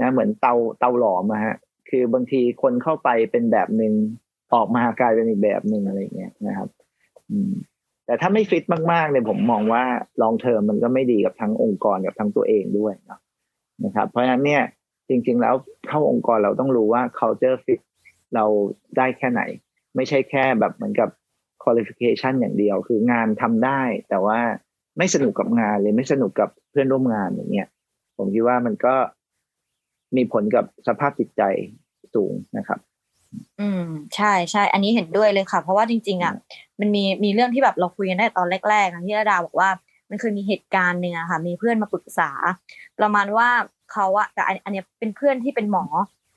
นะเหมือนเตาเตาหลอมอะฮะคือบางทีคนเข้าไปเป็นแบบนึงออกมากลายเป็นอีกแบบนึงอะไรอย่างเงี้ยนะครับแต่ถ้าไม่ฟิตมากๆเนี่ยผมมองว่า long term มันก็ไม่ดีกับทั้งองค์กรกับทั้งตัวเองด้วยนะครับเพราะฉะนั้นเนี่ยจริงๆแล้วเข้าองค์กรเราต้องรู้ว่า culture fit เราได้แค่ไหนไม่ใช่แค่แบบเหมือนกับ qualification อย่างเดียวคืองานทำได้แต่ว่าไม่สนุกกับงานเลยไม่สนุกกับเพื่อนร่วมงานอย่างเงี้ยผมคิดว่ามันก็มีผลกับสภาพจิตใจสูงนะครับอืมใช่ใช่อันนี้เห็นด้วยเลยค่ะเพราะว่าจริงๆอ่ะมันมีมีเรื่องที่แบบเราคุยกันได้ตอนแรกๆนะที่ดาบอกว่ามันเคยมีเหตุการณ์นึงอะค่ะมีเพื่อนมาปรึกษาประมาณว่าเขาอะแต่อันนี้เป็นเพื่อนที่เป็นหมอ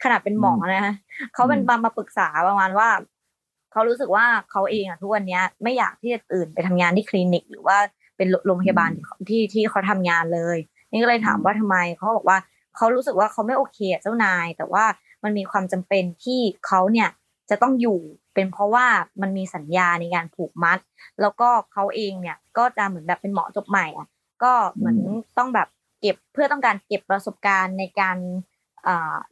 ขนาดเป็นหมอนะฮะเขาเป็นมามาปรึกษาประมาณว่าเขารู้สึกว่าเขาเองอะทุกวันนี้ไม่อยากที่จะตื่นไปทำงานที่คลินิกหรือว่า เป็นโรงพยาบาลที่ที่เขาทำงานเลยนี่ก็เลยถามว่าทำไมเขาบอกว่าเขารู้สึกว่าเขาไม่โอเคเจ้านายแต่ว่ามันมีความจำเป็นที่เขาเนี่ยจะต้องอยู่เป็นเพราะว่ามันมีสัญญาในการผูกมัดแล้วก็เขาเองเนี่ยก็จะเหมือนแบบเป็นหมอจบใหม่อ่ะก็เหมือนต้องแบบเก็บเพื่อต้องการเก็บประสบการณ์ในการ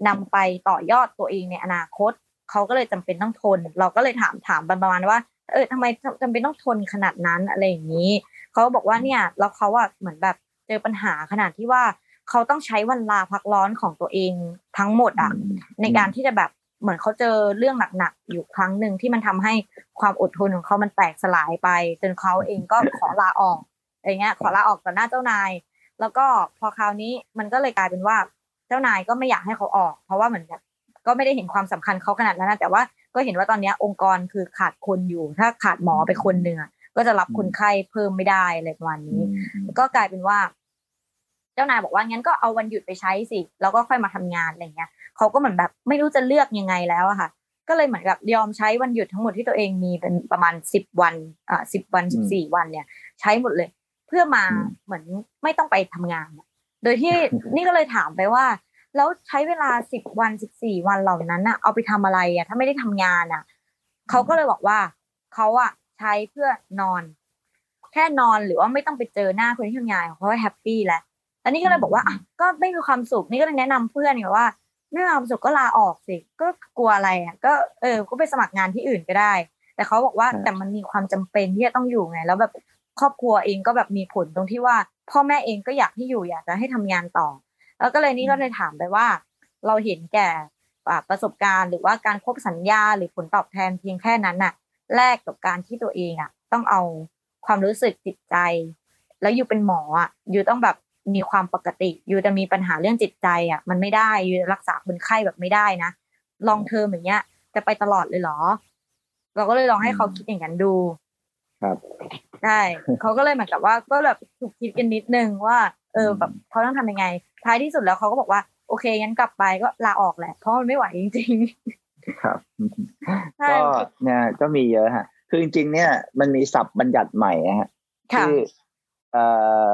นำไปต่อยอดตัวเองในอนาคตเขาก็เลยจำเป็นต้องทนเราก็เลยถามถามประมาณว่าเออทำไมจำเป็นต้องทนขนาดนั้นอะไรอย่างนี้เขาบอกว่าเนี่ยแล้วเขาอ่ะเหมือนแบบเจอปัญหาขนาดที่ว่าเขาต้องใช้วันลาพักร้อนของตัวเองทั้งหมดอ่ะในการที่จะแบบเหมือนเขาเจอเรื่องหนักๆอยู่ครั้งหนึ่งที่มันทำให้ความอดทนของเขามันแตกสลายไปจนเขาเองก็ขอลาออกอะไรเงี้ยขอลาออกต่อหน้าเจ้านายแล้วก็พอคราวนี้มันก็เลยกลายเป็นว่าเจ้านายก็ไม่อยากให้เขาออกเพราะว่าเหมือนแบบก็ไม่ได้เห็นความสำคัญเขาขนาดนั้นนะแต่ว่าก็เห็นว่าตอนนี้องค์กรคือขาดคนอยู่ถ้าขาดหมอไปคนหนึ่งก็จะรับคนไข้เพิ่มไม่ได้อะไรประมาณนี้ก็กลายเป็นว่าเจ้านายบอกว่างั้นก็เอาวันหยุดไปใช้สิแล้วก็ค่อยมาทำงานอะไรเงี้ยเขาก็เหมือนแบบไม่รู้จะเลือกยังไงแล้วอะค่ะก็เลยเหมือนกับยอมใช้วันหยุดทั้งหมดที่ตัวเองมีเป็นประมาณสิบวันอ่าสิบวันสิบสี่วันเนี่ยใช้หมดเลยเพื่อมาเหมือนไม่ต้องไปทำงานโดยที่นี่ก็เลยถามไปว่าแล้วใช้เวลาสิบวันสิบสี่วันเหล่านั้นอะเอาไปทำอะไรอะถ้าไม่ได้ทำงานอะเขาก็เลยบอกว่าเขาอะใช้เพื่อนอนแค่นอนหรือว่าไม่ต้องไปเจอหน้าคนที่ทำงานเขาแฮปปี้แล้วอันนี้ก็เลยบอกว่าก็ไม่มีความสุขนี่ก็เลยแนะนำเพื่อนว่าไม่มีความสุขก็ลาออกสิก็กลัวอะไรอ่ะก็เออก็ไปสมัครงานที่อื่นก็ได้แต่เขาบอกว่าแต่มันมีความจำเป็นที่จะต้องอยู่ไงแล้วแบบครอบครัวเองก็แบบมีผลตรงที่ว่าพ่อแม่เองก็อยากให้อยู่อยากจะให้ทำงานต่อแล้วก็เลยนี่ก็เลยถามไปว่าเราเห็นแก่ประสบการณ์หรือว่าการคบสัญญาหรือผลตอบแทนเพียงแค่นั้นน่ะแลกกับการที่ตัวเองอ่ะต้องเอาความรู้สึกจิตใจแล้วอยู่เป็นหมออ่ะอยู่ต้องแบบมีความปกติอยู่จะมีปัญหาเรื่องจิตใจอ่ะมันไม่ได้อยู่รักษาคนไข้แบบไม่ได้นะลองเทอมอย่างเงี้ยจะไปตลอดเลยเหรอเราก็เลยลองให้เขาคิดอย่างนั้นดูครับใช่เขาก็เลยเหมือนกับว่าก็แบบถูกคิดกันนิดนึงว่าเออแบบเขาต้องทำยังไงท้ายที่สุดแล้วเขาก็บอกว่าโอเคงั้นกลับไปก็ลาออกแหละเพราะมันไม่ไหวจริงๆครับก็เนี่ยก็มีเยอะฮะคือจริงๆเนี่ยมันมีศัพท์บัญญัติใหม่ฮะคือเอ่อ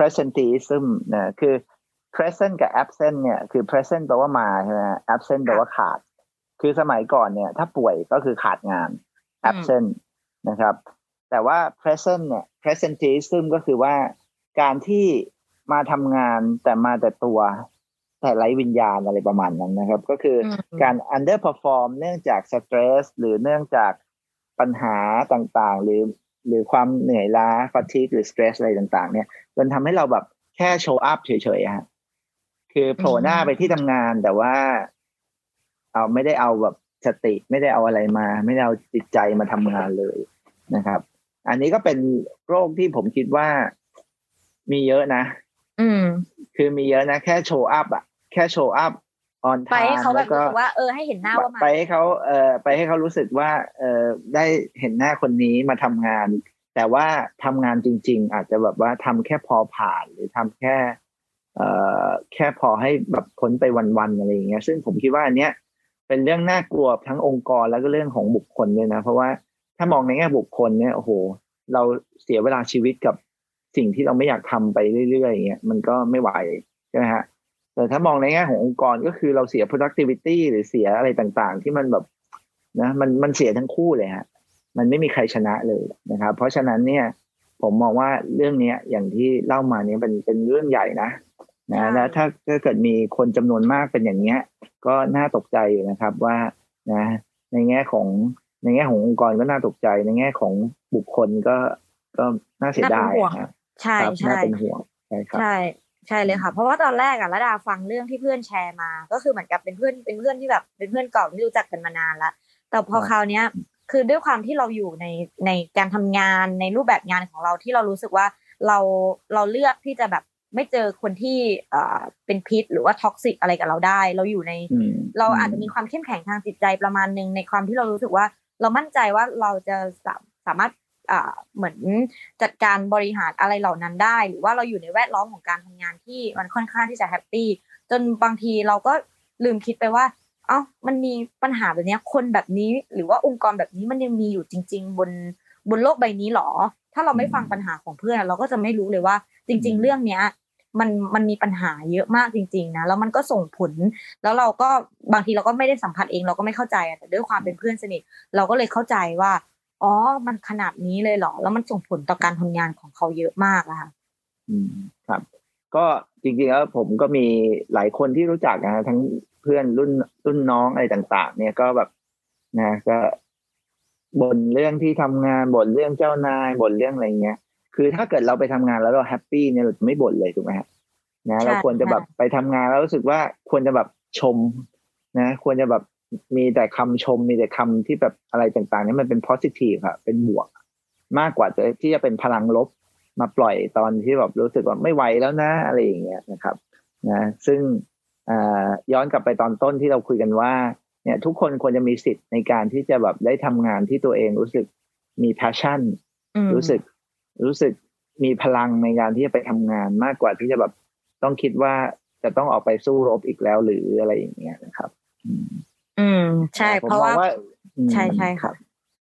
presenteeism นะคือ present กับ absent เนี่ยคือ present แปลว่ามาใช่มั้ย absent แปลว่าขาดคือสมัยก่อนเนี่ยถ้าป่วยก็คือขาดงาน absent นะครับแต่ว่า present เนี่ย presenteeism ก็คือว่าการที่มาทำงานแต่มาแต่ตัวแต่ไร้วิญญาณอะไรประมาณนั้นนะครับก็คือการ underperform เนื่องจาก stress หรือเนื่องจากปัญหาต่างๆหรือหรือความเหนื่อยล้า fatigue หรือ stress อะไรต่างๆเนี่ยมันทำให้เราแบบแค่ show up เฉยๆฮะคือโผล่หน้าไปที่ทำงานแต่ว่าเอาไม่ได้เอาแบบสติไม่ได้เอาอะไรมาไม่ได้เอาจิตใจมาทำงานเลยนะครับอันนี้ก็เป็นโรคที่ผมคิดว่ามีเยอะนะอืมคือมีเยอะนะแค่ show up อ่ะแค่ show up on time ไปให้เขาแบบรู้สึกว่าเออให้เห็นหน้าว่ามาไปให้เขาเออไปให้เขารู้สึกว่าเออได้เห็นหน้าคนนี้มาทำงานแต่ว่าทำงานจริงๆอาจจะแบบว่าทำแค่พอผ่านหรือทำแค่เอ่อแค่พอให้แบบพ้นไปวันๆอะไรอย่างเงี้ยซึ่งผมคิดว่าอันเนี้ยเป็นเรื่องน่ากลัวทั้งองค์กรแล้วก็เรื่องของบุคคลด้วยนะเพราะว่าถ้ามองในแง่บุคคลเนี่ยโอ้โหเราเสียเวลาชีวิตกับสิ่งที่เราไม่อยากทำไปเรื่อยๆอย่างเงี้ยมันก็ไม่ไหวใช่ไหมฮะแต่ถ้ามองในแง่ขององค์กรก็คือเราเสีย productivity หรือเสียอะไรต่างๆที่มันแบบนะมันมันเสียทั้งคู่เลยฮะมันไม่มีใครชนะเลยนะครับเพราะฉะนั้นเนี่ยผมมองว่าเรื่องนี้อย่างที่เล่ามาเนี่ยเป็นเป็นเรื่องใหญ่นะนะแล้วถ้าถ้าเกิดมีคนจำนวนมากเป็นอย่างเนี้ยก็น่าตกใจอยู่นะครับว่านะในแง่ของในแง่ขององค์กรก็น่าตกใจในแง่ของบุคคลก็ก็น่าเสียดายนะใช่ใช่น่าเป็นห่วงใช่ครับใช่ใช่เลยค่ะเพราะว่าตอนแรกอ่ะระดาฟังเรื่องที่เพื่อนแชร์มาก็คือเหมือนกับเป็นเพื่อนเป็นเพื่อนที่แบบเป็นเพื่อนเก่าที่รู้จักกันมานานละแต่พอคราวเนี้ยคือด้วยความที่เราอยู่ในในการทำงานในรูปแบบงานของเราที่เรารู้สึกว่าเราเราเลือกที่จะแบบไม่เจอคนที่เอ่อเป็นพิษหรือว่าท็อกซิกอะไรกับเราได้เราอยู่ในเราอาจจะมีความเข้มแข็งทางจิตใจประมาณนึงในความที่เรารู้สึกว่าเรามั่นใจว่าเราจะสาสามารถเอ่อเหมือนจัดการบริหารอะไรเหล่านั้นได้หรือว่าเราอยู่ในแวดล้อมของการทำงานที่มันค่อนข้างที่จะแฮปปี้จนบางทีเราก็ลืมคิดไปว่าเอ้ามันมีปัญหาแบบนี้คนแบบนี้หรือว่าองค์กรแบบนี้มันยังมีอยู่จริงๆบน บนโลกใบนี้หรอถ้าเราไม่ฟังปัญหาของเพื่อนเราก็จะไม่รู้เลยว่าจริงๆเรื่องเนี้ยมันมันมีปัญหาเยอะมากจริงๆนะแล้วมันก็ส่งผลแล้วเราก็บางทีเราก็ไม่ได้สัมผัสเองเราก็ไม่เข้าใจแต่ด้วยความเป็นเพื่อนสนิทเราก็เลยเข้าใจว่าอ๋อมันขนาดนี้เลยเหรอแล้วมันส่งผลต่อการทำงานของเขาเยอะมากอะค่ะอืมครับก็จริงๆแล้วผมก็มีหลายคนที่รู้จักนะทั้งเพื่อนรุ่นรุ่นน้องอะไรต่างๆเนี่ยก็แบบนะก็บ่นเรื่องที่ทำงานบ่นเรื่องเจ้านายบ่นเรื่องอะไรเงี้ยคือถ้าเกิดเราไปทำงานแล้วเราแฮปปี้เนี่ยเราจะไม่บ่นเลยถูกไหมฮะนะเราควรจะแบบไปทำงานแล้วรู้สึกว่าควรจะแบบชมนะควรจะแบบมีแต่คำชมมีแต่คำที่แบบอะไรต่างๆนี่มันเป็น positive ค่ะเป็นบวกมากกว่าที่จะเป็นพลังลบมาปล่อยตอนที่แบบรู้สึกว่าไม่ไหวแล้วนะอะไรอย่างเงี้ยนะครับนะซึ่งย้อนกลับไปตอนต้นที่เราคุยกันว่าเนี่ยทุกคนควรจะมีสิทธิ์ในการที่จะแบบได้ทำงานที่ตัวเองรู้สึกมี passion รู้สึกรู้สึกมีพลังในการที่จะไปทำงานมากกว่าที่จะแบบต้องคิดว่าจะต้องออกไปสู้รบอีกแล้วหรืออะไรอย่างเงี้ยนะครับอืมใช่เพราะว่าใช่ใช่ครับ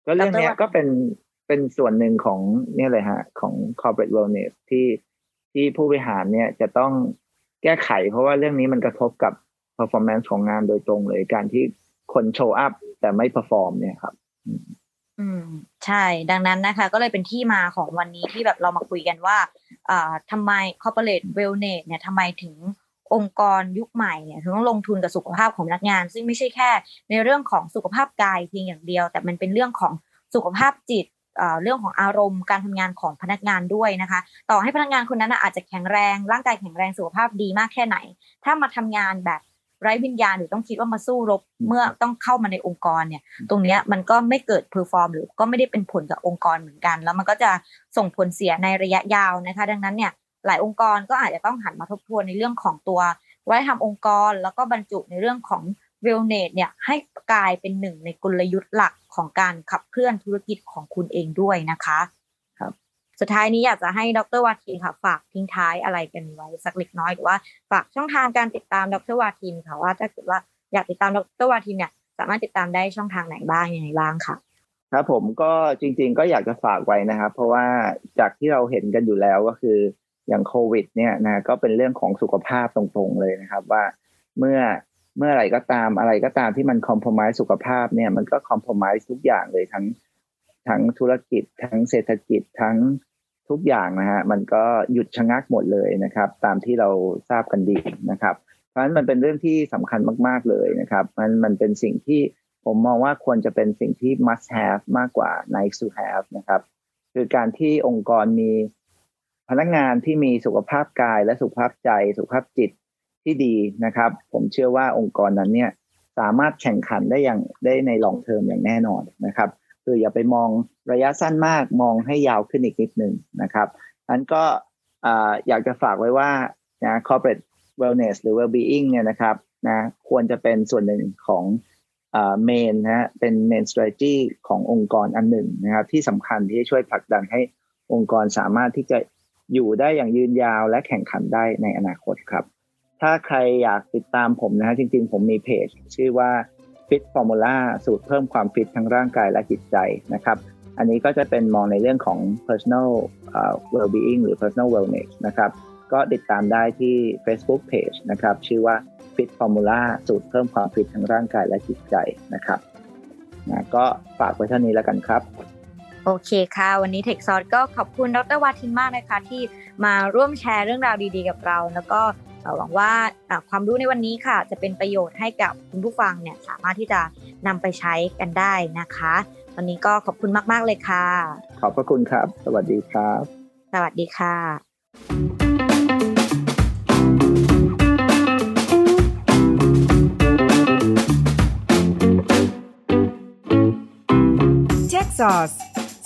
ก็เรื่องเนี้ยก็เป็นเป็นส่วนหนึ่งของเนี่ยเลยฮะของ corporate wellness ที่ที่ผู้บริหารเนี่ยจะต้องแก้ไขเพราะว่าเรื่องนี้มันกระทบกับ performance ของงานโดยตรงเลยการที่คนโชว์อัพแต่ไม่ perform เนี่ยครับอืมใช่ดังนั้นนะคะก็เลยเป็นที่มาของวันนี้ที่แบบเรามาคุยกันว่าอ่าทำไม corporate wellness เนี่ยทำไมถึงองค์กรยุคใหม่เนี่ยต้องลงทุนกับสุขภาพของพนักงานซึ่งไม่ใช่แค่ในเรื่องของสุขภาพกายเพียงอย่างเดียวแต่มันเป็นเรื่องของสุขภาพจิตเรื่องของอารมณ์การทำงานของพนักงานด้วยนะคะต่อให้พนักงานคนนั้นอาจจะแข็งแรงร่างกายแข็งแรงสุขภาพดีมากแค่ไหนถ้ามาทำงานแบบไร้วิญญาณหรือต้องคิดว่ามาสู้รบเมื่อต้องเข้ามาในองค์กรเนี่ยตรงนี้มันก็ไม่เกิดเพอร์ฟอร์มหรือก็ไม่ได้เป็นผลกับองค์กรเหมือนกันแล้วมันก็จะส่งผลเสียในระยะยาวนะคะดังนั้นเนี่ยหลายองค์กรก็อาจจะต้องหันมาทบทวนในเรื่องของตัวไว้ทำองค์กรแล้วก็บรรจุในเรื่องของเวลเนสเนี่ยให้กลายเป็นหนึ่งในกลยุทธ์หลักของการขับเคลื่อนธุรกิจของคุณเองด้วยนะคะครับสุดท้ายนี้อยากจะให้ดร.วาทินค่ะฝากทิ้งท้ายอะไรกันไว้สักเล็กน้อยหรือว่าฝากช่องทางการติดตามดร.วาทินค่ะว่าถ้าเกิดว่าอยากติดตามดร.วาทินเนี่ยสามารถติดตามได้ช่องทางไหนบ้างยังไงบ้างค่ะครับผมก็จริงๆก็อยากจะฝากไว้นะครับเพราะว่าจากที่เราเห็นกันอยู่แล้วก็คืออย่างโควิดเนี่ยนะก็เป็นเรื่องของสุขภาพตรงๆเลยนะครับว่าเมื่อเมื่อไรก็ตามอะไรก็ตามที่มันคอมโพรไมซ์สุขภาพเนี่ยมันก็คอมโพรไมซ์ทุกอย่างเลยทั้งทั้งธุรกิจทั้งเศรษฐกิจทั้งทุกอย่างนะฮะมันก็หยุดชะงักหมดเลยนะครับตามที่เราทราบกันดีนะครับเพราะฉะนั้นมันเป็นเรื่องที่สำคัญมากๆเลยนะครับมันมันเป็นสิ่งที่ผมมองว่าควรจะเป็นสิ่งที่ must have มากกว่า nice to have นะครับคือการที่องค์กรมีพนักงานที่มีสุขภาพกายและสุขภาพใจสุขภาพจิตที่ดีนะครับผมเชื่อว่าองค์กรนั้นเนี่ยสามารถแข่งขันได้อย่างได้ใน long term อย่างแน่นอนนะครับคืออย่าไปมองระยะสั้นมากมองให้ยาวขึ้นอีกนิดนึงนะครับนั้นก็อยากจะฝากไว้ว่านะ corporate wellness หรือ wellbeing เนี่ยนะครับนะควรจะเป็นส่วนหนึ่งของเอ่อ main นะฮะเป็น main strategy ขององค์กรอันหนึ่งนะครับที่สำคัญที่จะช่วยผลักดันให้องค์กรสามารถที่จะอยู่ได้อย่างยืนยาวและแข่งขันได้ในอนาคตครับถ้าใครอยากติดตามผมนะฮะจริงๆผมมีเพจชื่อว่า Fit Formula สูตรเพิ่มความฟิตทั้งร่างกายและจิตใจนะครับอันนี้ก็จะเป็นมองในเรื่องของ personal wellbeing หรือ personal wellness นะครับก็ติดตามได้ที่ Facebook page นะครับชื่อว่า Fit Formula สูตรเพิ่มความฟิตทั้งร่างกายและจิตใจนะครับนะก็ฝากไว้เท่านี้แล้วกันครับโอเคค่ะวันนี้ Tech Source ก็ขอบคุณดร.วาทินมากนะคะที่มาร่วมแชร์เรื่องราวดีๆกับเราแล้วก็หวังว่าความรู้ในวันนี้ค่ะจะเป็นประโยชน์ให้กับคุณผู้ฟังเนี่ยสามารถที่จะนำไปใช้กันได้นะคะวันนี้ก็ขอบคุณมากๆเลยค่ะขอบพระคุณครับสวัสดีครับสวัสดีค่ะTech Source,